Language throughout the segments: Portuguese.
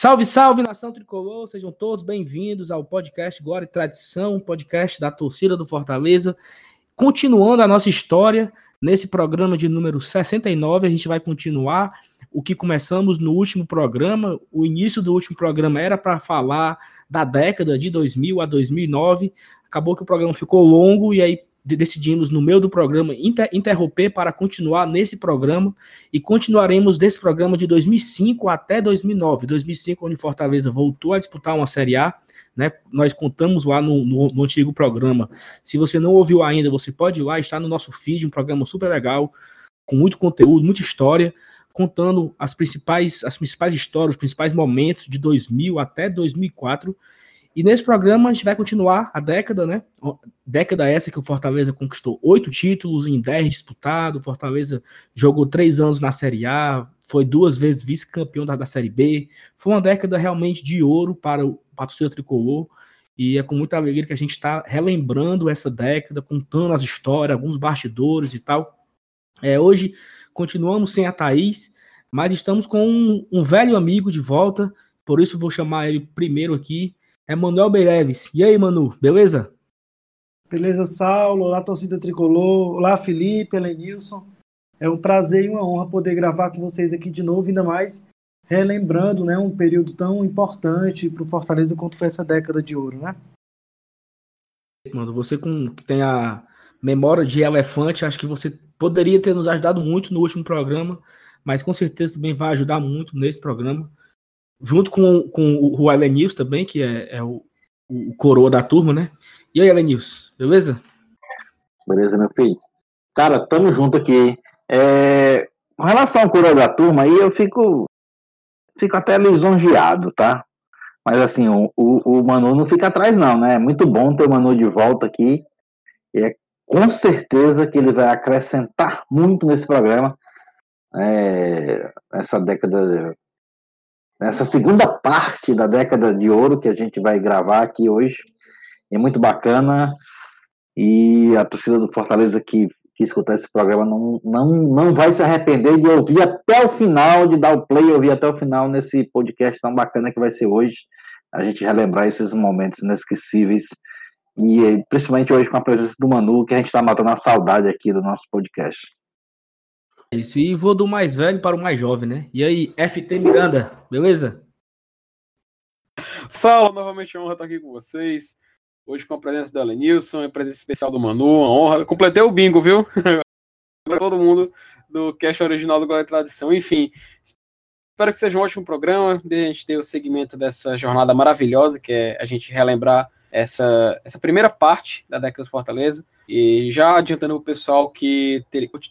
Salve, salve, nação tricolor, sejam todos bem-vindos ao podcast Glória e Tradição, podcast da torcida do Fortaleza. Continuando a nossa história, nesse programa de número 69, a gente vai continuar o que começamos no último programa. O início do último programa era para falar da década de 2000 a 2009, acabou que o programa ficou longo e aí decidimos no meio do programa interromper para continuar nesse programa e continuaremos desse programa de 2005 até 2009. 2005, onde Fortaleza voltou a disputar uma Série A, né? Nós contamos lá no antigo programa. Se você não ouviu ainda, você pode ir lá, está no nosso feed, um programa super legal, com muito conteúdo, muita história, contando as principais histórias, os principais momentos de 2000 até 2004. E nesse programa a gente vai continuar a década, né? Década essa que o Fortaleza conquistou 8 títulos em 10 disputados. O Fortaleza jogou 3 anos na Série A, foi 2 vezes vice-campeão da Série B. Foi uma década realmente de ouro para o torcedor tricolor. E é com muita alegria que a gente está relembrando essa década, contando as histórias, alguns bastidores e tal. Hoje continuamos sem a Thaís, mas estamos com um velho amigo de volta. Por isso vou chamar ele primeiro aqui. É Manuel Beireves. E aí, Manu, beleza? Beleza, Saulo. Olá, torcida tricolor. Olá, Felipe, Alenilson. É um prazer e uma honra poder gravar com vocês aqui de novo, ainda mais relembrando, né, um período tão importante para o Fortaleza quanto foi essa década de ouro, né? Mano, você que tem a memória de elefante, acho que você poderia ter nos ajudado muito no último programa, mas com certeza também vai ajudar muito nesse programa. Junto com o Alenilson também, que é o coroa da turma, né? E aí, Alenilson, beleza? Beleza, meu filho. Cara, tamo junto aqui. Com relação ao coroa da turma, aí eu fico até lisonjeado, tá? Mas assim, o Manu não fica atrás não, né? É muito bom ter o Manu de volta aqui. É com certeza que ele vai acrescentar muito nesse programa. Essa década... Nessa segunda parte da década de ouro que a gente vai gravar aqui hoje, é muito bacana, e a torcida do Fortaleza que escutar esse programa não vai se arrepender de ouvir até o final, de dar o play e ouvir até o final nesse podcast tão bacana que vai ser hoje, a gente relembrar esses momentos inesquecíveis, e principalmente hoje com a presença do Manu, que a gente está matando a saudade aqui do nosso podcast. É isso, e vou do mais velho para o mais jovem, né? E aí, FT Miranda, beleza? Saulo, novamente é uma honra estar aqui com vocês. Hoje com a presença da Alenilson, a presença especial do Manu, uma honra. Completei o bingo, viu? Todo mundo do cast original do Glória e Tradição. Enfim, espero que seja um ótimo programa, de a gente ter o segmento dessa jornada maravilhosa, que é a gente relembrar essa primeira parte da década de Fortaleza. E já adiantando o pessoal que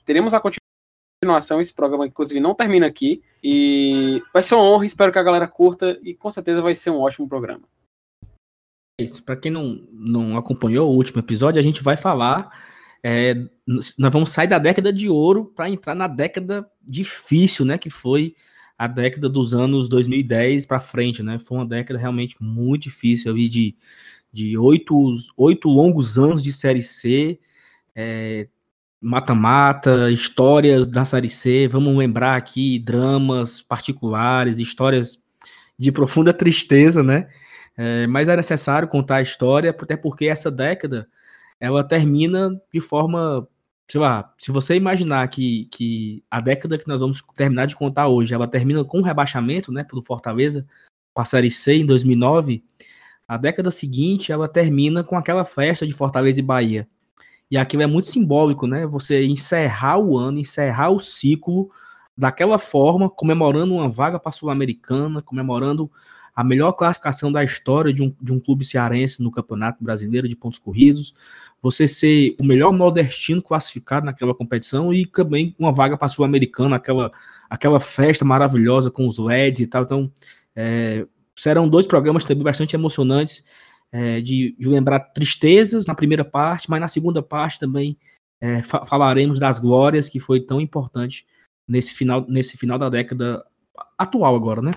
teremos a continuação, esse programa inclusive não termina aqui, e vai ser uma honra, espero que a galera curta, e com certeza vai ser um ótimo programa. Isso, para quem não acompanhou o último episódio, a gente vai falar, nós vamos sair da década de ouro para entrar na década difícil, né, que foi a década dos anos 2010 para frente, né, foi uma década realmente muito difícil, ali de 8 longos anos de Série C, mata-mata, histórias da Série C, vamos lembrar aqui dramas particulares, histórias de profunda tristeza, né? Mas é necessário contar a história, até porque essa década ela termina de forma, sei lá, se você imaginar que a década que nós vamos terminar de contar hoje, ela termina com um rebaixamento, né, pelo Fortaleza para a Série C em 2009, a década seguinte ela termina com aquela festa de Fortaleza e Bahia. E aquilo é muito simbólico, né? Você encerrar o ano, encerrar o ciclo daquela forma, comemorando uma vaga para a Sul-Americana, comemorando a melhor classificação da história de um clube cearense no Campeonato Brasileiro de Pontos Corridos, você ser o melhor nordestino classificado naquela competição e também uma vaga para a Sul-Americana, aquela festa maravilhosa com os LEDs e tal. Então, serão 2 programas também bastante emocionantes, de lembrar tristezas na primeira parte, mas na segunda parte também falaremos das glórias que foi tão importante nesse final da década atual agora, né?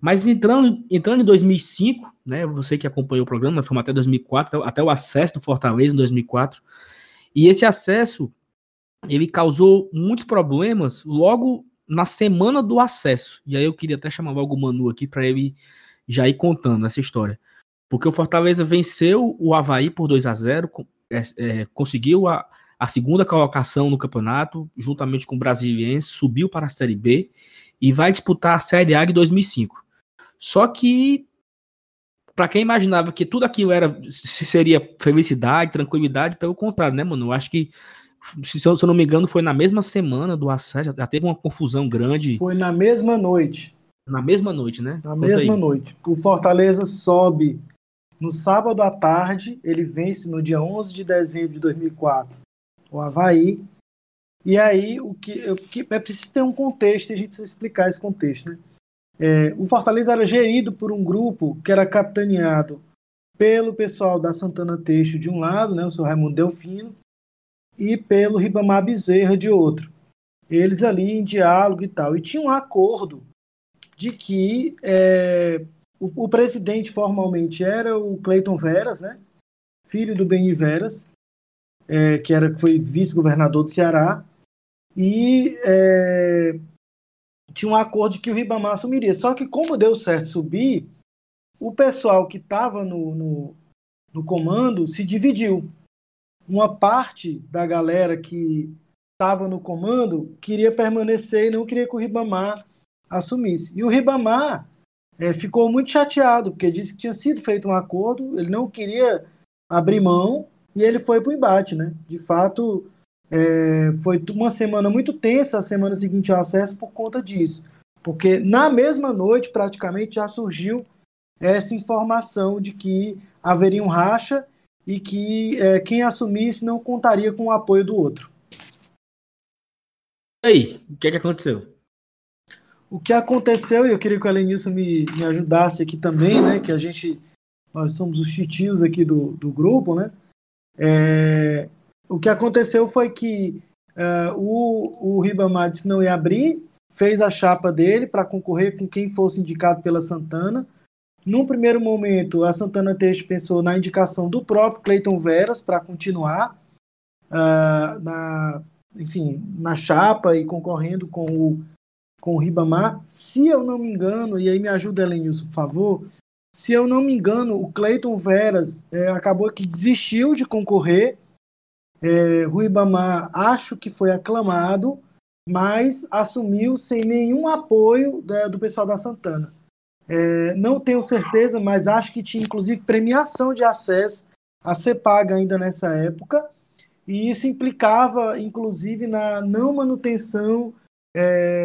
Mas entrando em 2005, né, você que acompanhou o programa, fomos até 2004, até o acesso do Fortaleza em 2004, e esse acesso ele causou muitos problemas logo na semana do acesso. E aí eu queria até chamar logo o Manu aqui para ele já ir contando essa história. Porque o Fortaleza venceu o Avaí por 2-0, conseguiu a segunda colocação no campeonato, juntamente com o Brasiliense, subiu para a Série B e vai disputar a Série A de 2005. Só que, para quem imaginava que tudo aquilo seria felicidade, tranquilidade, pelo contrário, né, mano? Eu acho que, se eu não me engano, foi na mesma semana do acesso, já teve uma confusão grande. Foi na mesma noite. Na mesma noite, né? Na mesma noite. O Fortaleza sobe no sábado à tarde, ele vence no dia 11 de dezembro de 2004 o Avaí. E aí, o que é preciso ter um contexto, e a gente precisa explicar esse contexto, né? O Fortaleza era gerido por um grupo que era capitaneado pelo pessoal da Santana Teixeira de um lado, né, o seu Raimundo Delfino, e pelo Ribamar Bezerra de outro. Eles ali em diálogo e tal. E tinha um acordo de que o presidente formalmente era o Cleiton Veras, né, filho do Beni Veras, que foi vice-governador do Ceará, e tinha um acordo de que o Ribamar assumiria. Só que, como deu certo subir, o pessoal que estava no comando se dividiu. Uma parte da galera que estava no comando queria permanecer e não queria que o Ribamar assumisse. E o Ribamar ficou muito chateado, porque disse que tinha sido feito um acordo, ele não queria abrir mão, e ele foi para o embate, né? De fato, foi uma semana muito tensa, a semana seguinte ao acesso, por conta disso. Porque na mesma noite, praticamente, já surgiu essa informação de que haveria um racha e que quem assumisse não contaria com o apoio do outro. E aí, o que aconteceu? O que aconteceu, e eu queria que o Alenilson me ajudasse aqui também, né? Que nós somos os titios aqui do grupo, né? O que aconteceu foi que o Ribamar disse que não ia abrir, fez a chapa dele para concorrer com quem fosse indicado pela Santana. Num primeiro momento, a Santana Teixeira pensou na indicação do próprio Cleiton Veras para continuar na chapa e concorrendo com o Ribamar. Se eu não me engano, e aí me ajuda, Elenilson, por favor, se eu não me engano, o Cleiton Veras acabou que desistiu de concorrer. O Ribamar, acho que foi aclamado, mas assumiu sem nenhum apoio do pessoal da Santana. Não tenho certeza, mas acho que tinha inclusive premiação de acesso a ser paga ainda nessa época, e isso implicava inclusive na não manutenção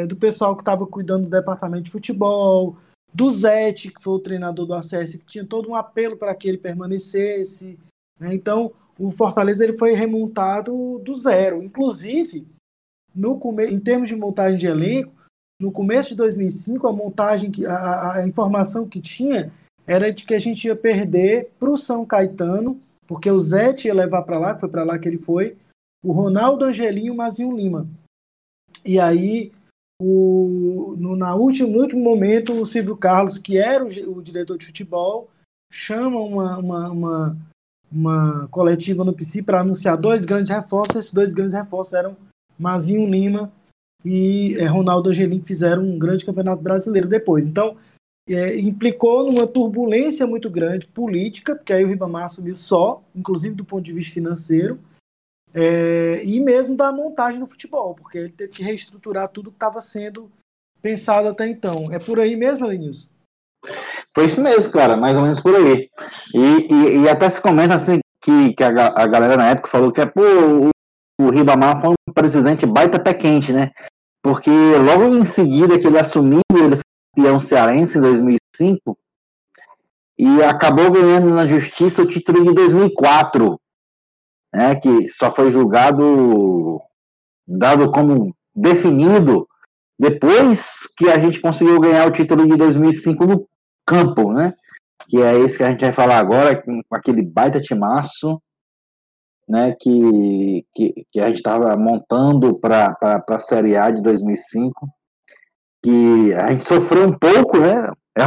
do pessoal que estava cuidando do departamento de futebol, do Zete, que foi o treinador do acesso, que tinha todo um apelo para que ele permanecesse, né? Então o Fortaleza ele foi remontado do zero, inclusive em termos de montagem de elenco. No começo de 2005, a montagem, a informação que tinha era de que a gente ia perder para o São Caetano, porque o Zete ia levar para lá, que foi para lá que ele foi, o Ronaldo Angelinho e o Mazinho Lima. E aí, no último momento, o Silvio Carlos, que era o diretor de futebol, chama uma coletiva no PC para anunciar dois grandes reforços. Esses dois grandes reforços eram Mazinho Lima e Ronaldo Angelim, fizeram um grande campeonato brasileiro depois. Então, implicou numa turbulência muito grande política, porque aí o Ribamar assumiu só, inclusive do ponto de vista financeiro, e mesmo da montagem do futebol, porque ele teve que reestruturar tudo que estava sendo pensado até então. É por aí mesmo, Alenilson? Foi isso mesmo, cara, mais ou menos por aí. E até se comenta assim, que a galera na época falou que o Ribamar foi um presidente baita pé quente, né? Porque logo em seguida que ele assumiu, ele foi campeão cearense em 2005 e acabou ganhando na justiça o título de 2004, né, que só foi dado como definido depois que a gente conseguiu ganhar o título de 2005 no campo, né? Que é isso que a gente vai falar agora, com aquele baita timaço, né, que a gente estava montando para a Série A de 2005, que a gente sofreu um pouco, né? Eu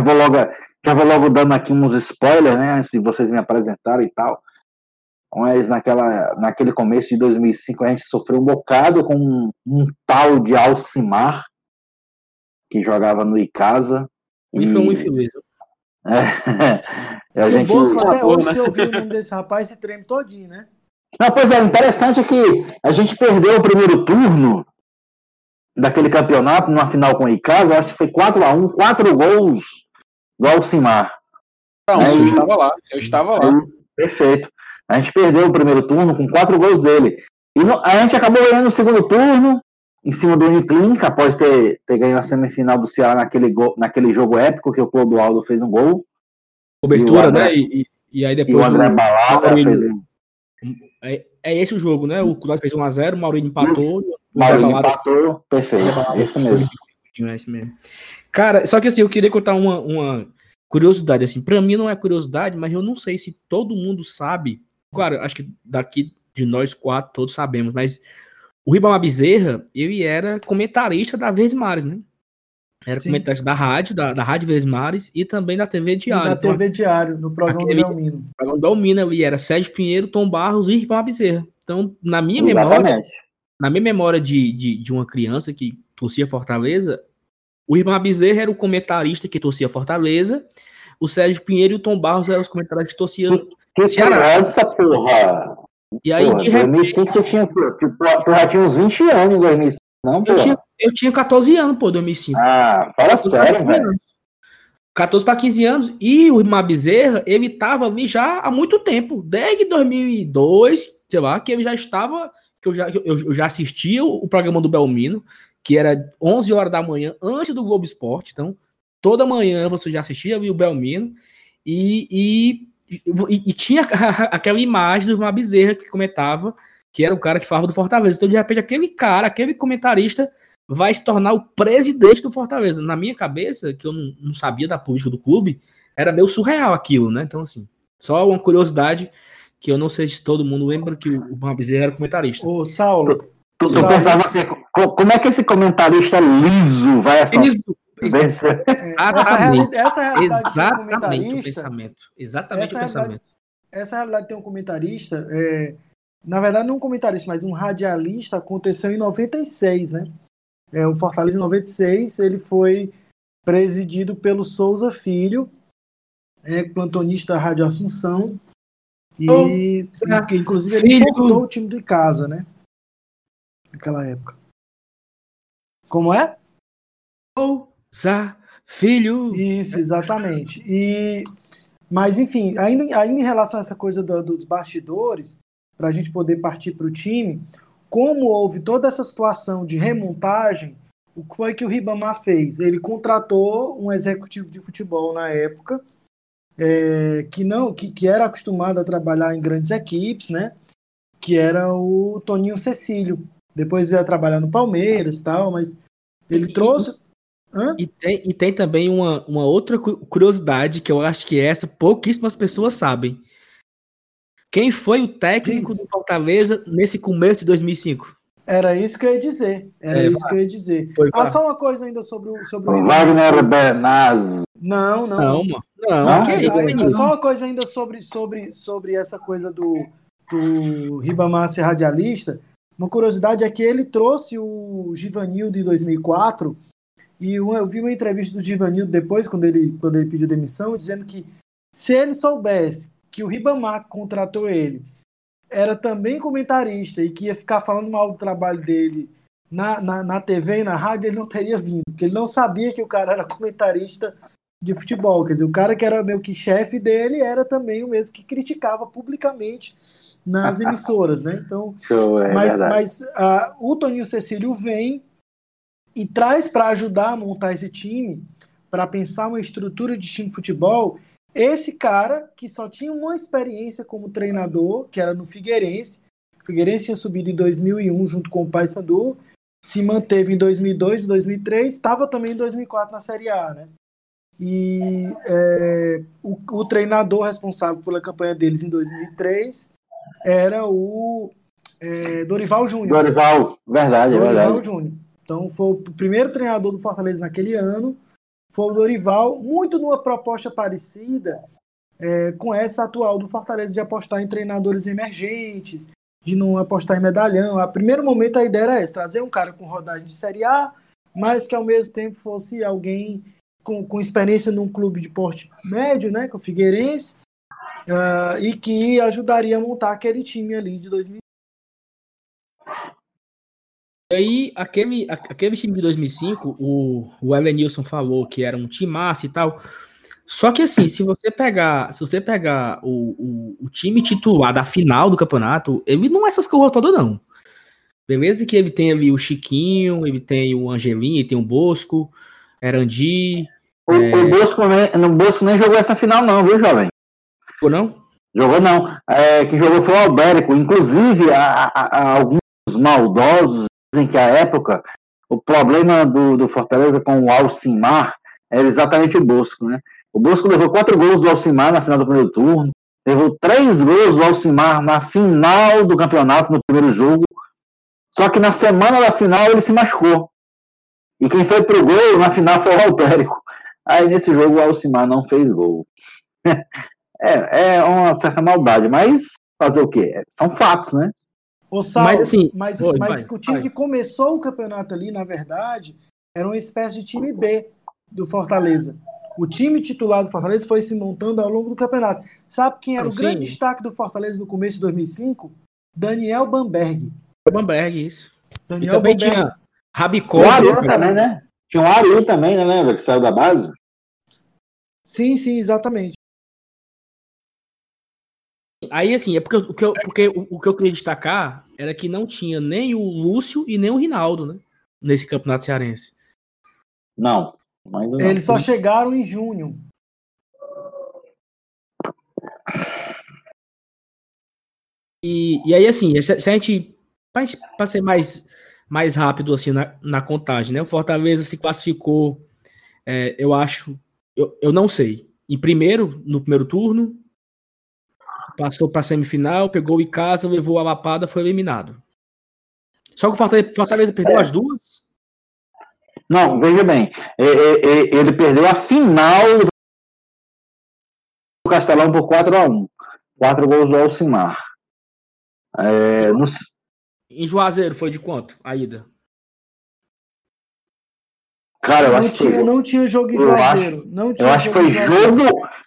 já vou logo dando aqui uns spoilers, né, antes de vocês me apresentarem e tal, mas naquele começo de 2005 a gente sofreu um bocado com um tal de Alcimar, que jogava no Icasa. E foi muito feliz. É, o Bosco até hoje, né? Você ouviu o nome desse rapaz, se treme todinho, né? Não, pois é, interessante é que a gente perdeu o primeiro turno daquele campeonato, numa final com o Icasa, acho que foi 4-1, 4 gols do Alcimar. Não, é, eu estava lá. Perfeito. A gente perdeu o primeiro turno com 4 gols dele. E a gente acabou ganhando o segundo turno em cima do Uniclinic, após ter ganho a semifinal do Ceará naquele jogo épico que o Clodoaldo fez um gol. Cobertura, né? E aí depois. E o André Balada fez um. É esse o jogo, né? O Clodoaldo fez 1-0, o Maurinho empatou. O Maurinho empatou, perfeito. É isso mesmo. É isso mesmo. Cara, só que assim, eu queria contar uma curiosidade, assim, pra mim não é curiosidade, mas eu não sei se todo mundo sabe. Claro, acho que daqui de nós quatro todos sabemos, mas o Ribamar Bezerra, ele era comentarista da Vermares, né? Era Sim. comentarista da Rádio Vermares e também da TV Diário. E da TV Diário, no programa do Belmino. No programa do Belmino, ele era Sérgio Pinheiro, Tom Barros e Ribamar Bezerra. Então, na minha memória de uma criança que torcia Fortaleza, o Ribamar Bezerra era o comentarista que torcia Fortaleza, o Sérgio Pinheiro e o Tom Barros eram os comentaristas que torciam Ceará. Essa porra! E aí, porra, de repente... 2005 tu já tinha uns 20 anos em 2005, não, pô? Eu tinha 14 anos, pô, em 2005. Ah, fala sério, velho. 14 para 15 anos. E o Ribamar Bezerra, ele tava ali já há muito tempo. Desde 2002, sei lá, que ele já estava... Eu já assistia o programa do Belmino, que era 11 horas da manhã, antes do Globo Esporte. Então, toda manhã você já assistia o Belmino. E tinha aquela imagem do Ribamar Bezerra que comentava, que era o cara que falava do Fortaleza. Então, de repente, aquele comentarista vai se tornar o presidente do Fortaleza. Na minha cabeça, que eu não sabia da política do clube, era meio surreal aquilo, né? Então, assim, só uma curiosidade que eu não sei se todo mundo lembra que o Ribamar Bezerra era comentarista. Ô, Saulo... Tu pensava assim, como é que esse comentarista liso vai Exatamente. Exatamente o pensamento. Essa realidade tem um comentarista, na verdade não um comentarista, mas um radialista, aconteceu em 96, né? O Fortaleza em 96, ele foi presidido pelo Souza Filho, plantonista da Rádio Assunção, que inclusive ele cortou o time de casa, né? Naquela época. Como é? Ousa, filho! Isso, exatamente. Mas, enfim, ainda em relação a essa coisa dos bastidores, para a gente poder partir para o time, como houve toda essa situação de remontagem, o que foi que o Ribamar fez? Ele contratou um executivo de futebol na época, que era acostumado a trabalhar em grandes equipes, né? Que era o Toninho Cecílio. Depois veio a trabalhar no Palmeiras e tal, mas ele trouxe... E tem também uma outra curiosidade, que eu acho que essa pouquíssimas pessoas sabem. Quem foi o técnico do Fortaleza nesse começo de 2005? Era isso que eu ia dizer. Só uma coisa ainda sobre o Wagner Bernaz. Não. Só uma coisa ainda sobre essa coisa do Ribamar ser radialista. Uma curiosidade é que ele trouxe o Givanildo em 2004, e eu vi uma entrevista do Givanildo depois, quando ele pediu demissão, dizendo que se ele soubesse que o Ribamar contratou ele, era também comentarista e que ia ficar falando mal do trabalho dele na TV e na rádio, ele não teria vindo, porque ele não sabia que o cara era comentarista de futebol. Quer dizer, o cara que era meio que chefe dele era também o mesmo que criticava publicamente nas emissoras, né? Então, mas o Toninho Cecílio vem e traz para ajudar a montar esse time, para pensar uma estrutura de time de futebol, esse cara que só tinha uma experiência como treinador, que era no Figueirense. O Figueirense tinha subido em 2001 junto com o Paysandu, se manteve em 2002, 2003, estava também em 2004 na Série A, né? E o treinador responsável pela campanha deles em 2003 era o Dorival Júnior. Dorival Júnior. Então foi o primeiro treinador do Fortaleza naquele ano, foi o Dorival, muito numa proposta parecida com essa atual do Fortaleza, de apostar em treinadores emergentes, de não apostar em medalhão. A primeiro momento a ideia era essa, trazer um cara com rodagem de Série A, mas que ao mesmo tempo fosse alguém com experiência num clube de porte médio, né, com o Figueirense, e que ajudaria a montar aquele time ali de 2005. E aí, aquele time de 2005, o Alenilson falou que era um timaço e tal. Só que assim, se você pegar o time titular da final do campeonato, ele não é essas coisas todas, não. Beleza que ele tem ali o Chiquinho, ele tem o Angelinho, ele tem o Bosco, Erandi... O Bosco nem jogou essa final não, viu, jovem? Jogou não? Jogou não. Quem jogou foi o Albérico. Inclusive, alguns maldosos dizem que, à época, o problema do Fortaleza com o Alcimar era exatamente o Bosco, né? O Bosco levou 4 gols do Alcimar na final do primeiro turno, levou 3 gols do Alcimar na final do campeonato, no primeiro jogo, só que na semana da final ele se machucou. E quem foi pro gol na final foi o Alpérico. Aí nesse jogo o Alcimar não fez gol. É uma certa maldade, mas fazer o quê? São fatos, né? Ô, Saulo, mas o time que começou o campeonato ali, na verdade, era uma espécie de time B do Fortaleza. O time titular do Fortaleza foi se montando ao longo do campeonato. Sabe quem era o grande destaque do Fortaleza no começo de 2005? Daniel Bamberg. Bamberg, isso. Daniel e também Bamberg. Tinha Rabicó. O Aru também, né? Tinha um Aru também, né? Lembra que saiu da base? Sim, exatamente. Aí, assim, é porque o que eu queria destacar era que não tinha nem o Lúcio e nem o Rinaldo, né? Nesse campeonato cearense. Não. Eles só chegaram em junho. E aí, assim, se a gente... Para ser mais rápido, assim, na contagem, né? O Fortaleza se classificou, eu acho... Eu não sei. Em primeiro, no primeiro turno, passou para a semifinal, pegou o Icasa, levou a lapada, foi eliminado. Só que o Fortaleza perdeu as duas... Não, veja bem, ele perdeu a final do Castelão por 4-1. 4 gols do Alcimar. Em Juazeiro foi de quanto a ida? Cara, eu acho que foi... Não tinha jogo em Juazeiro. Eu acho que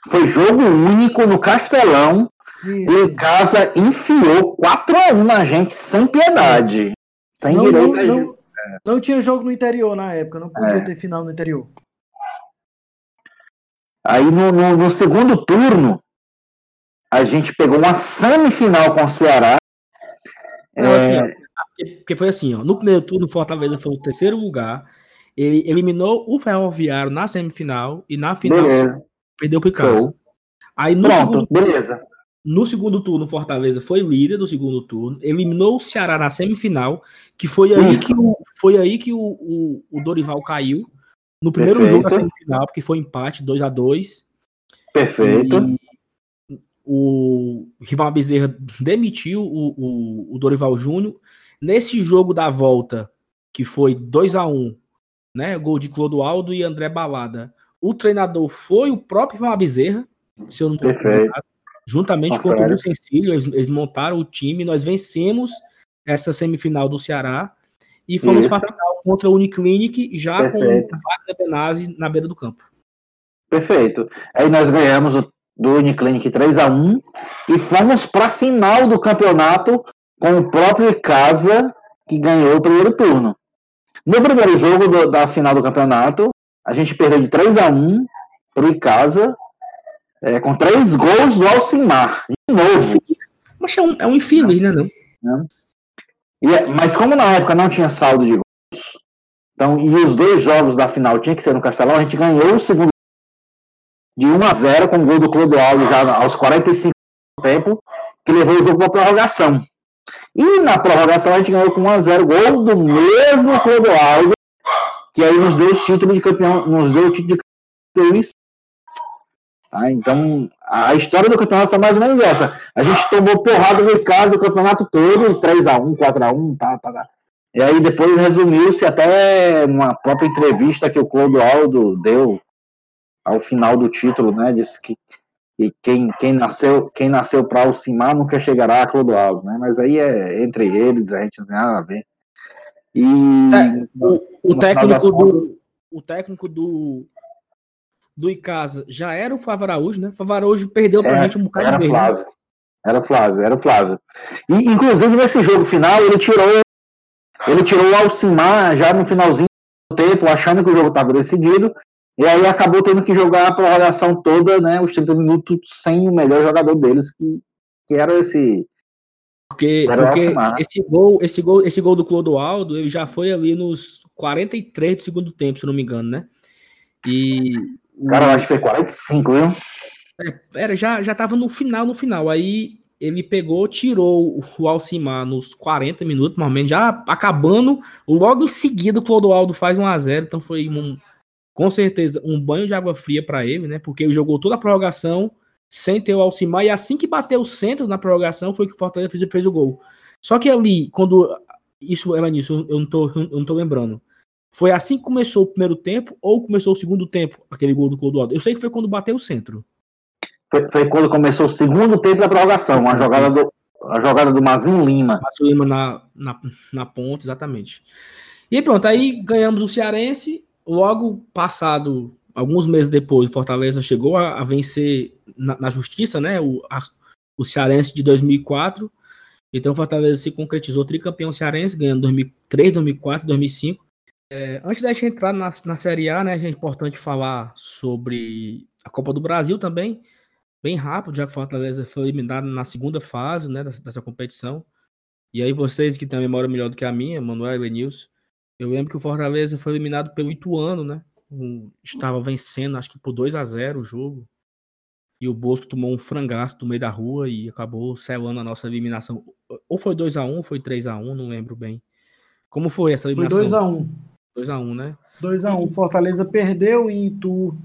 foi jogo único no Castelão. Isso. E em casa enfiou 4-1 na gente, sem piedade. Sem direito a gente. Não tinha jogo no interior na época, não podia ter final no interior. Aí no segundo turno, a gente pegou uma semifinal com o Ceará. Porque foi assim, ó, no primeiro turno o Fortaleza foi o terceiro lugar, ele eliminou o Ferroviário na semifinal e na final perdeu pro Icasa. Aí no segundo turno, o Fortaleza foi líder do segundo turno, eliminou o Ceará na semifinal, que foi aí que o Dorival caiu no primeiro jogo da semifinal, porque foi empate, 2-2. Perfeito. E o Ribamar Bezerra demitiu o Dorival Júnior. Nesse jogo da volta, que foi 2-1, né, gol de Clodoaldo e André Balada, o treinador foi o próprio Ribamar Bezerra, se eu não estou enganado. Juntamente com o Sencílio, eles montaram o time, nós vencemos essa semifinal do Ceará e fomos para a final contra o Uniclinic, já com o Wagner Benazzi na beira do campo. Perfeito. Aí nós ganhamos do Uniclinic 3-1 e fomos para a final do campeonato com o próprio Icasa, que ganhou o primeiro turno. No primeiro jogo da final do campeonato, a gente perdeu de 3-1 para o Icasa, com 3 gols do Alcimar, de novo. Mas é um infeliz, né? Não? Mas como na época não tinha saldo de gols, então, e os 2 jogos da final tinha que ser no Castelão, a gente ganhou o segundo de 1-0 com o gol do Clodoaldo já aos 45 do tempo, que levou o jogo para a prorrogação. E na prorrogação a gente ganhou com 1-0 gol do mesmo Clodoaldo, que aí nos deu o título de campeão, Tá, então, a história do campeonato foi mais ou menos essa. A gente tomou porrada no caso o campeonato todo, 3-1, 4-1, tá. E aí depois resumiu-se até numa própria entrevista que o Clodoaldo deu ao final do título, né? Disse que quem nasceu para Alcimar nunca chegará a Clodoaldo, né? Mas aí é entre eles, a gente não tem nada a ver. E o técnico do Icasa já era o Flávio Araújo, né? O Flávio Araújo perdeu pra gente um bocado de vez. Era o Flávio. E, inclusive, nesse jogo final, ele tirou o Alcimar já no finalzinho do tempo, achando que o jogo estava decidido, e aí acabou tendo que jogar a prorrogação toda, né, os 30 minutos sem o melhor jogador deles, que era esse... Porque Alcimar, né? esse gol do Clodoaldo, ele já foi ali nos 43 do segundo tempo, se não me engano, né? E... Cara, eu acho que foi 45, viu? Já tava no final. Aí ele pegou, tirou o Alcimar nos 40 minutos, mais ou menos, já acabando. Logo em seguida, o Clodoaldo faz 1-0. Então foi, com certeza, um banho de água fria para ele, né? Porque ele jogou toda a prorrogação sem ter o Alcimar. E assim que bateu o centro na prorrogação, foi que o Fortaleza fez o gol. Só que ali, quando... eu não tô lembrando. Foi assim que começou o primeiro tempo ou começou o segundo tempo, aquele gol do Clodoaldo? Eu sei que foi quando bateu o centro. Foi quando começou o segundo tempo da prorrogação, a jogada do Mazinho Lima na ponte, exatamente. E pronto, aí ganhamos o Cearense. Logo passado, alguns meses depois, o Fortaleza chegou a vencer na justiça, né, o Cearense de 2004. Então o Fortaleza se concretizou tricampeão cearense, ganhando 2003, 2004, 2005. Antes da gente entrar na Série A, né, é importante falar sobre a Copa do Brasil também. Bem rápido, já que o Fortaleza foi eliminado na segunda fase, né, dessa competição. E aí vocês que têm a memória melhor do que a minha, Manuel e Alenilson, eu lembro que o Fortaleza foi eliminado pelo Ituano, né? Estava vencendo, acho que por 2-0 o jogo. E o Bosco tomou um frangaço do meio da rua e acabou selando a nossa eliminação. Ou foi 2-1, ou foi 3-1, não lembro bem. Como foi essa eliminação? Foi 2-1. 2-1, né? 2-1, o Fortaleza perdeu em Itu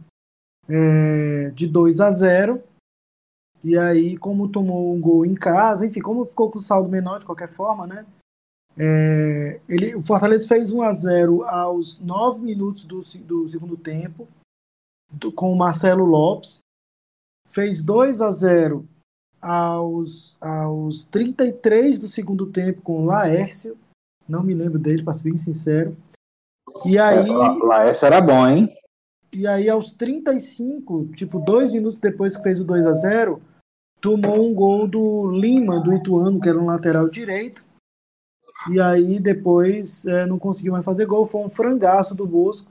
de 2-0. E aí, como tomou um gol em casa, enfim, como ficou com o saldo menor de qualquer forma, né? O Fortaleza fez 1-0 aos 9 minutos do segundo tempo, com o Marcelo Lopes. Fez 2-0 aos 33 do segundo tempo, com o Laércio. Não me lembro dele, para ser bem sincero. E aí... Laércio era bom, hein? E aí, aos 35, tipo, 2 minutos depois que fez o 2-0, tomou um gol do Lima, do Ituano, que era um lateral direito, e aí depois não conseguiu mais fazer gol, foi um frangaço do Bosco,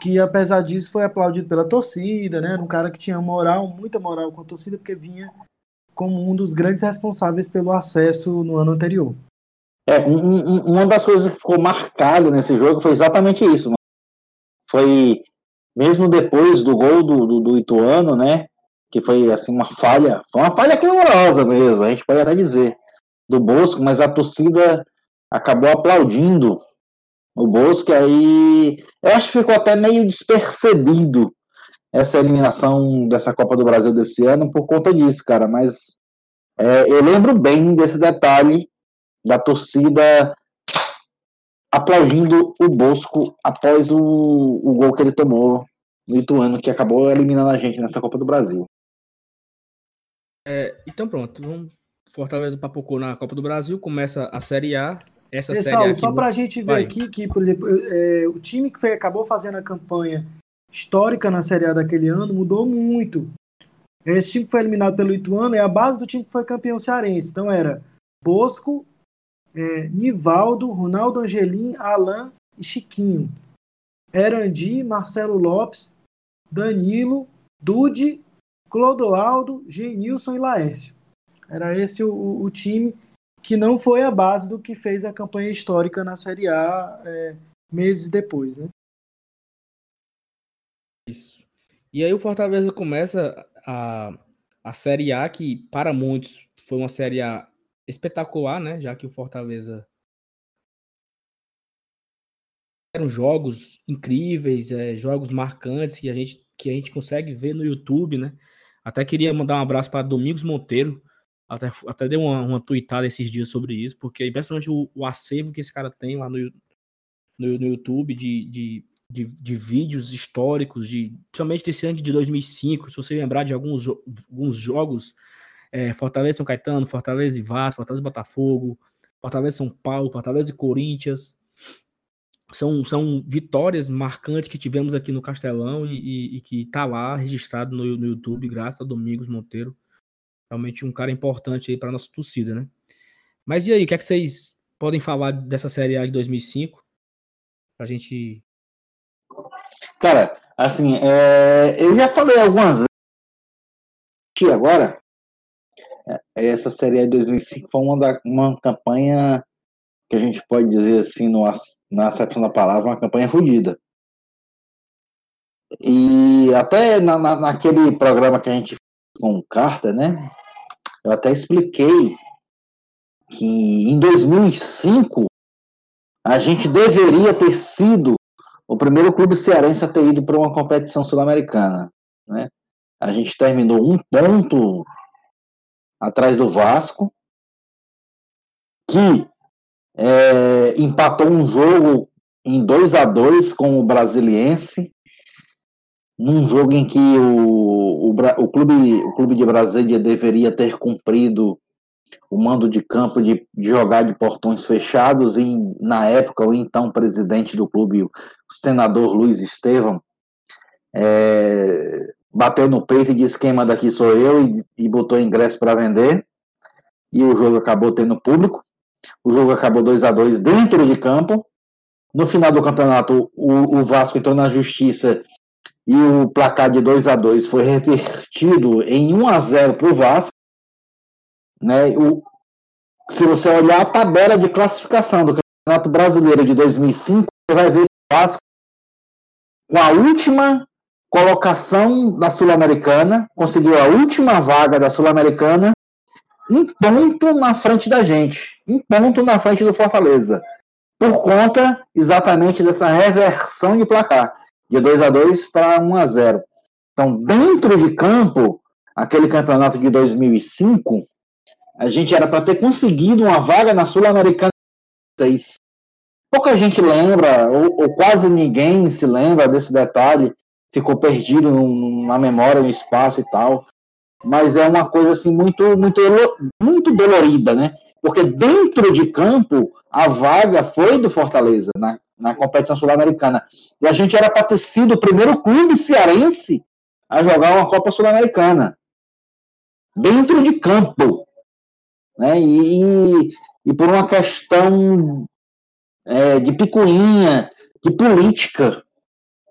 que apesar disso foi aplaudido pela torcida, né, era um cara que tinha moral, muita moral com a torcida, porque vinha como um dos grandes responsáveis pelo acesso no ano anterior. Uma das coisas que ficou marcada nesse jogo foi exatamente isso, mano. Foi, mesmo depois do gol do Ituano, né, que foi assim uma falha clamorosa mesmo, a gente pode até dizer, do Bosco, mas a torcida acabou aplaudindo o Bosco, aí eu acho que ficou até meio despercebido essa eliminação dessa Copa do Brasil desse ano por conta disso, cara, mas eu lembro bem desse detalhe da torcida aplaudindo o Bosco após o gol que ele tomou no Ituano, que acabou eliminando a gente nessa Copa do Brasil. Então pronto, Fortaleza papocou na Copa do Brasil, começa a Série A. Pessoal, só pra gente ver aqui que, por exemplo, o time que acabou fazendo a campanha histórica na Série A daquele ano mudou muito. Esse time que foi eliminado pelo Ituano é a base do time que foi campeão cearense. Então era Bosco, Nivaldo, Ronaldo Angelim, Alain e Chiquinho. Erandi, Marcelo Lopes, Danilo, Dude, Clodoaldo, Genilson e Laércio. Era esse o time que não foi a base do que fez a campanha histórica na Série A meses depois, né? Isso. E aí o Fortaleza começa a Série A, que para muitos foi uma Série A espetacular, né? Já que o Fortaleza... Eram jogos incríveis, jogos marcantes que a gente consegue ver no YouTube, né? Até queria mandar um abraço para Domingos Monteiro. Até deu uma tuitada esses dias sobre isso, porque é impressionante o acervo que esse cara tem lá no YouTube de vídeos históricos, principalmente desse ano de 2005, se você lembrar de alguns jogos, Fortaleza São Caetano, Fortaleza e Vasco, Fortaleza e Botafogo, Fortaleza São Paulo, Fortaleza e Corinthians, São vitórias marcantes que tivemos aqui no Castelão e que está lá registrado no YouTube, graças a Domingos Monteiro. Realmente um cara importante aí para a nossa torcida, né? Mas e aí, o que é que vocês podem falar dessa Série A de 2005? Pra gente... Cara, assim, eu já falei algumas vezes que agora essa Série A de 2005 foi uma campanha que a gente pode dizer assim, na acepção da palavra, uma campanha fodida. E até naquele programa que a gente fez com Carta, né? Eu até expliquei que em 2005 a gente deveria ter sido o primeiro clube cearense a ter ido para uma competição sul-americana, né? A gente terminou um ponto atrás do Vasco, que empatou um jogo em 2-2 com o Brasiliense, num jogo em que o clube de Brasília deveria ter cumprido o mando de campo de jogar de portões fechados, e na época o então presidente do clube, o senador Luiz Estevão, bateu no peito e disse: quem manda aqui sou eu, e botou ingresso para vender, e o jogo acabou tendo público. O jogo acabou 2-2 dentro de campo. No final do campeonato, o Vasco entrou na justiça e o placar de 2-2 foi revertido em 1-0 para o Vasco, né? Se você olhar a tabela de classificação do Campeonato Brasileiro de 2005, você vai ver o Vasco com a última colocação da Sul-Americana, conseguiu a última vaga da Sul-Americana, um ponto na frente da gente, um ponto na frente do Fortaleza, por conta exatamente dessa reversão de placar, de 2-2 para 1-0. Então, dentro de campo, aquele campeonato de 2005, a gente era para ter conseguido uma vaga na Sul-Americana. Pouca gente lembra, ou quase ninguém se lembra desse detalhe, ficou perdido na memória, no espaço e tal. Mas é uma coisa assim muito, muito, muito dolorida, né? Porque dentro de campo a vaga foi do Fortaleza na competição sul-americana, e a gente era para ter sido o primeiro clube cearense a jogar uma Copa Sul-Americana dentro de campo, né? E por uma questão de picuinha, de política,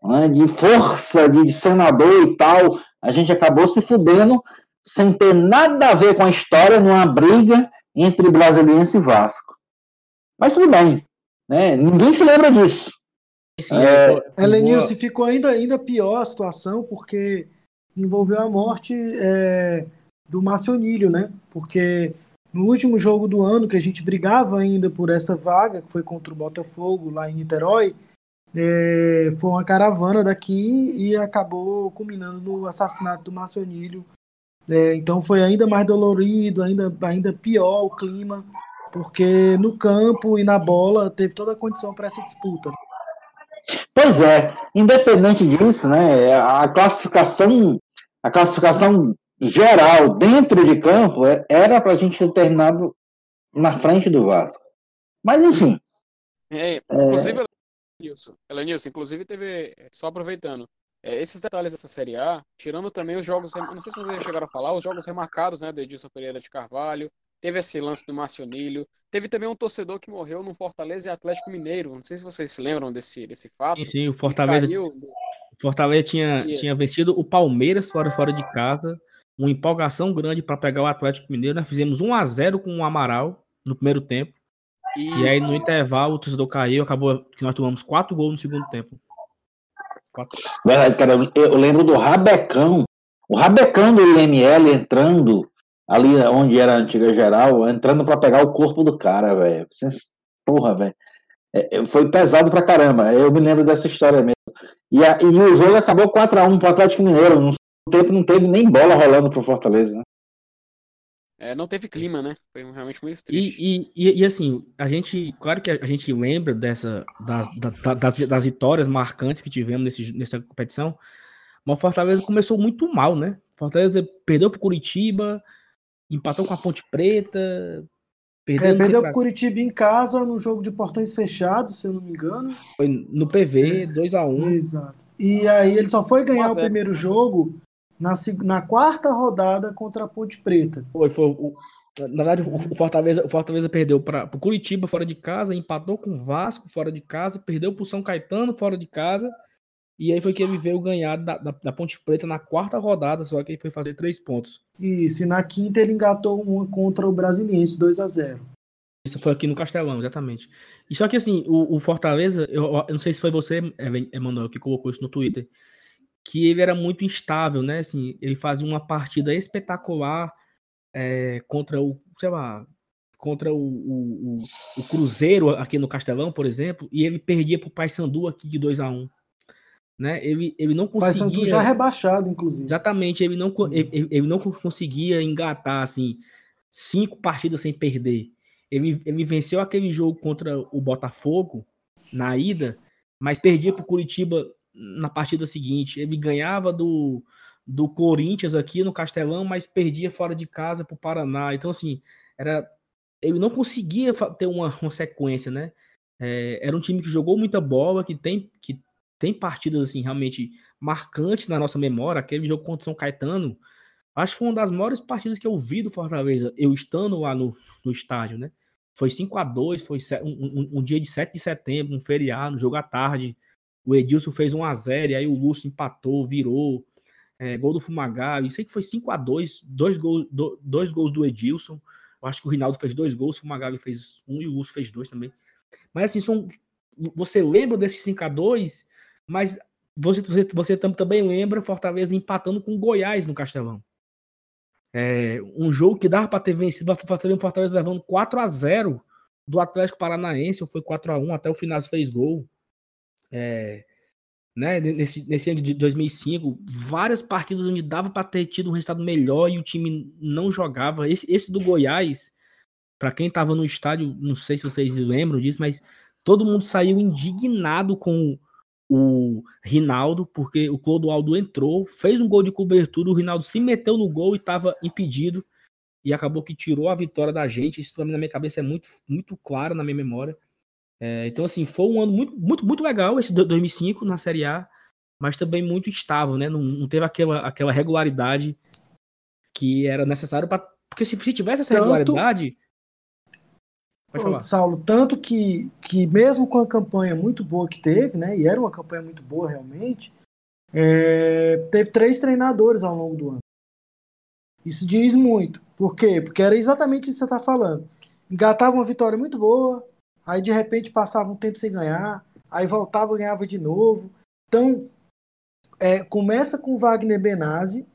né? De força de senador e tal, a gente acabou se fudendo sem ter nada a ver com a história, numa briga entre Brasiliense e Vasco. Mas tudo bem, né? Ninguém se lembra disso. Alenilson, ficou ainda pior a situação, porque envolveu a morte do Marcionílio, né? Porque no último jogo do ano, que a gente brigava ainda por essa vaga, que foi contra o Botafogo, lá em Niterói, foi uma caravana daqui e acabou culminando no assassinato do Marcionílio. Então foi ainda mais dolorido, ainda pior o clima, porque no campo e na bola teve toda a condição para essa disputa. Pois é, independente disso, né, a classificação geral dentro de campo era para a gente ter terminado na frente do Vasco. Mas enfim. Inclusive, Alenilson, inclusive teve, só aproveitando, esses detalhes dessa Série A, tirando também os jogos, não sei se vocês chegaram a falar, os jogos remarcados, né, do Edilson Pereira de Carvalho, teve esse lance do Marcionílio, teve também um torcedor que morreu no Fortaleza e Atlético Mineiro, não sei se vocês se lembram desse fato. Sim, o Fortaleza caiu... tinha vencido o Palmeiras fora de casa, uma empolgação grande para pegar o Atlético Mineiro, nós fizemos 1-0 com o Amaral no primeiro tempo. Isso. E aí, no intervalo, o torcedor caiu, acabou que nós tomamos 4 gols no segundo tempo. 4. Verdade, cara, eu lembro do Rabecão. O Rabecão do IML entrando ali onde era a antiga geral, entrando pra pegar o corpo do cara, velho. Porra, velho. Foi pesado pra caramba. Eu me lembro dessa história mesmo. E o jogo acabou 4-1 pro Atlético Mineiro. No tempo não teve nem bola rolando pro Fortaleza, né? Não teve clima, né? Foi realmente muito triste. E assim, a gente, claro que a gente lembra das vitórias marcantes que tivemos nessa competição, mas o Fortaleza começou muito mal, né? O Fortaleza perdeu pro Curitiba, empatou com a Ponte Preta, Perdeu para o Curitiba em casa, num jogo de portões fechados, se eu não me engano. Foi no PV, 2-1. Exato. E aí ele só foi ganhar o primeiro jogo na quarta rodada contra a Ponte Preta. Na verdade, o Fortaleza perdeu para o Curitiba fora de casa, empatou com o Vasco fora de casa, perdeu para o São Caetano fora de casa. E aí foi que ele veio ganhar da Ponte Preta na quarta rodada, só que ele foi fazer 3 pontos. Isso, e na quinta ele engatou um contra o Brasiliense, 2-0. Isso foi aqui no Castelão, exatamente. E só que assim, o Fortaleza, eu não sei se foi você, Emanuel, que colocou isso no Twitter, que ele era muito instável, né? Assim, ele fazia uma partida espetacular contra o Cruzeiro aqui no Castelão, por exemplo, e ele perdia pro Paysandu aqui de 2-1. Né? Ele não conseguia. Paysandu já rebaixado, inclusive. Exatamente, ele não conseguia engatar assim 5 partidas sem perder. Ele venceu aquele jogo contra o Botafogo na ida, mas perdia para o Curitiba na partida seguinte. Ele ganhava do Corinthians aqui no Castelão, mas perdia fora de casa para o Paraná. Então assim, ele não conseguia ter uma sequência, né? Era um time que jogou muita bola, que tem partidas assim, realmente marcantes na nossa memória. Aquele jogo contra o São Caetano, acho que foi uma das maiores partidas que eu vi do Fortaleza, eu estando lá no estádio, né? Foi 5-2, foi um dia de 7 de setembro, um feriado, um jogo à tarde. O Edilson fez 1-0, e aí o Lúcio empatou, virou, gol do Fumagalli. Sei que foi 5-2, dois gols do Edilson. Eu acho que o Rinaldo fez 2 gols, o Fumagalli fez 1 e o Lúcio fez 2 também. Mas assim, você lembra desse 5-2? Mas você também lembra Fortaleza empatando com o Goiás no Castelão. Um jogo que dava para ter vencido, o Fortaleza levando 4-0 do Atlético Paranaense, ou foi 4-1, até o final fez gol. Né? Nesse ano de 2005, várias partidas onde dava para ter tido um resultado melhor e o time não jogava. Esse do Goiás, para quem estava no estádio, não sei se vocês lembram disso, mas todo mundo saiu indignado com o Rinaldo, porque o Clodoaldo entrou, fez um gol de cobertura, o Rinaldo se meteu no gol e estava impedido, e acabou que tirou a vitória da gente. Isso também na minha cabeça é muito, muito claro na minha memória. Então assim, foi um ano muito, muito, muito legal esse 2005 na Série A, mas também muito estável, né? Não teve aquela regularidade que era necessário para, porque se tivesse essa regularidade... Saulo, tanto que mesmo com a campanha muito boa que teve, né, e era uma campanha muito boa realmente, teve 3 treinadores ao longo do ano. Isso diz muito. Por quê? Porque era exatamente isso que você está falando. Engatava uma vitória muito boa, aí de repente passava um tempo sem ganhar, aí voltava e ganhava de novo. Então, começa com o Wagner Benazzi,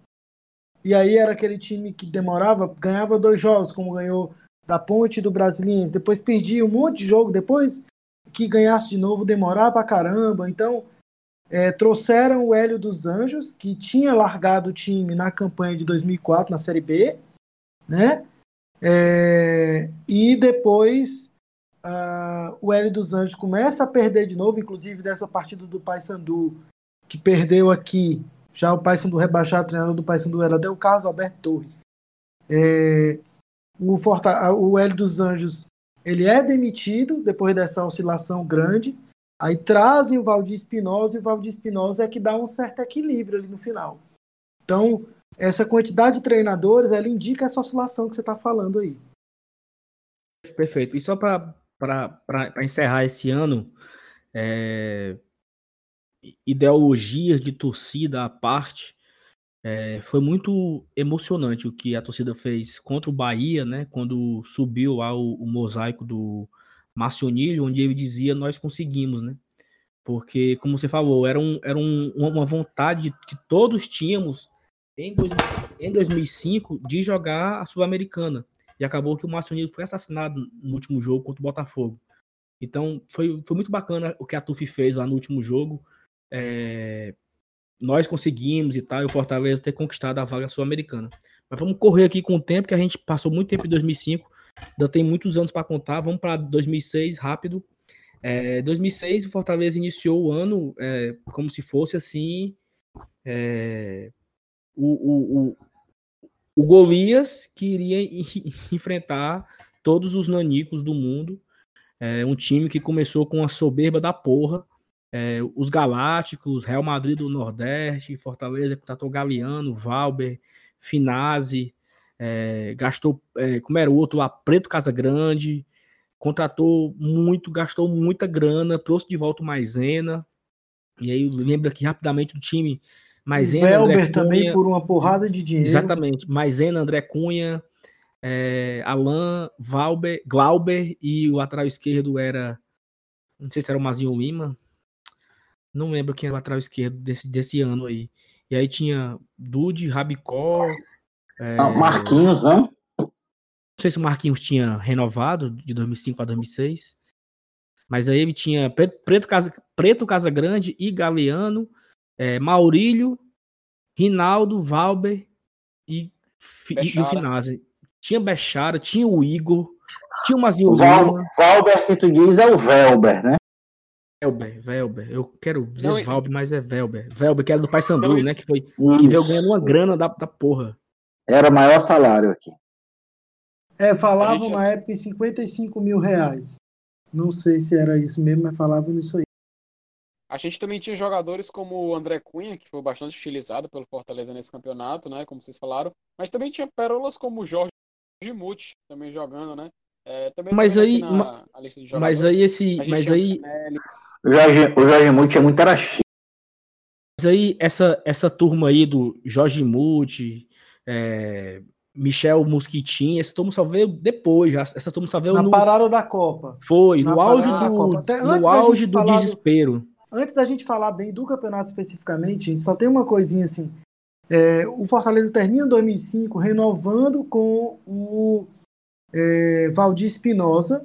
e aí era aquele time que demorava, ganhava 2 jogos, como ganhou da Ponte, do Brasiliense, depois perdia um monte de jogo, depois que ganhasse de novo, demorava pra caramba. Então, trouxeram o Hélio dos Anjos, que tinha largado o time na campanha de 2004, na Série B, né? E depois o Hélio dos Anjos começa a perder de novo, inclusive dessa partida do Paysandu, que perdeu aqui, já o Paysandu rebaixado, o treinador do Paysandu era o Carlos Alberto Torres. O Hélio dos Anjos, ele é demitido depois dessa oscilação grande, aí trazem o Valdir Espinosa, e o Valdir Espinosa é que dá um certo equilíbrio ali no final. Então, essa quantidade de treinadores, ela indica essa oscilação que você está falando aí. Perfeito. E só para encerrar esse ano, ideologias de torcida à parte, foi muito emocionante o que a torcida fez contra o Bahia, né, quando subiu lá o mosaico do Marcionílio, onde ele dizia nós conseguimos, né? Porque, como você falou, era uma vontade que todos tínhamos em 2005 de jogar a Sul-Americana, e acabou que o Marcionílio foi assassinado no último jogo contra o Botafogo. Então foi muito bacana o que a TUF fez lá no último jogo, nós conseguimos e tal, e o Fortaleza ter conquistado a vaga sul-americana. Mas vamos correr aqui com o tempo, que a gente passou muito tempo em 2005, ainda tem muitos anos para contar. Vamos para 2006, rápido. 2006, o Fortaleza iniciou o ano como se fosse assim, o Golias que iria enfrentar todos os nanicos do mundo, um time que começou com a soberba da porra, os Galácticos, Real Madrid do Nordeste, Fortaleza, contratou Galeano, Valber, Finazzi, gastou, como era o outro lá, Preto Casagrande, contratou muito, gastou muita grana, trouxe de volta o Maizena, e aí lembra que rapidamente do time Maizena, Velber, André Cunha, também por uma porrada de dinheiro. Exatamente, Maizena, André Cunha, Alain, Valber, Glauber, e o lateral esquerdo era, não sei se era o Mazinho Lima, não lembro quem era o lateral esquerdo desse ano aí. E aí tinha Dude, Rabicó, Marquinhos, não? Não sei se o Marquinhos tinha renovado de 2005 a 2006, mas aí ele tinha Preto Casagrande e Galeano, Maurílio, Rinaldo, Valber e Finazzi. Tinha Bechara, tinha o Igor, tinha o Mazinho. O Valber que tu diz é o Velber, né? Velber. Eu quero dizer não, Valber, mas é Velber. Velber, que era do Paysandu, né? Que foi que veio ganhando uma grana da porra. Era o maior salário aqui. Falavam na época em R$55 mil. Não sei se era isso mesmo, mas falavam nisso aí. A gente também tinha jogadores como o André Cunha, que foi bastante utilizado pelo Fortaleza nesse campeonato, né? Como vocês falaram. Mas também tinha pérolas como o Jorge Muth, também jogando, né? Também mas aí, na lista de jogadores. Mas aí esse... Mas aí... O Jorge Muth é muito araxi. Mas aí essa turma aí do Jorge Muth, Michel Mosquitinha, essa turma só veio depois. Essa turma só veio na parada da Copa. Foi, no auge do desespero. Antes da gente falar bem do campeonato especificamente, a gente só tem uma coisinha assim. O Fortaleza termina em 2005 renovando com o Valdir Espinosa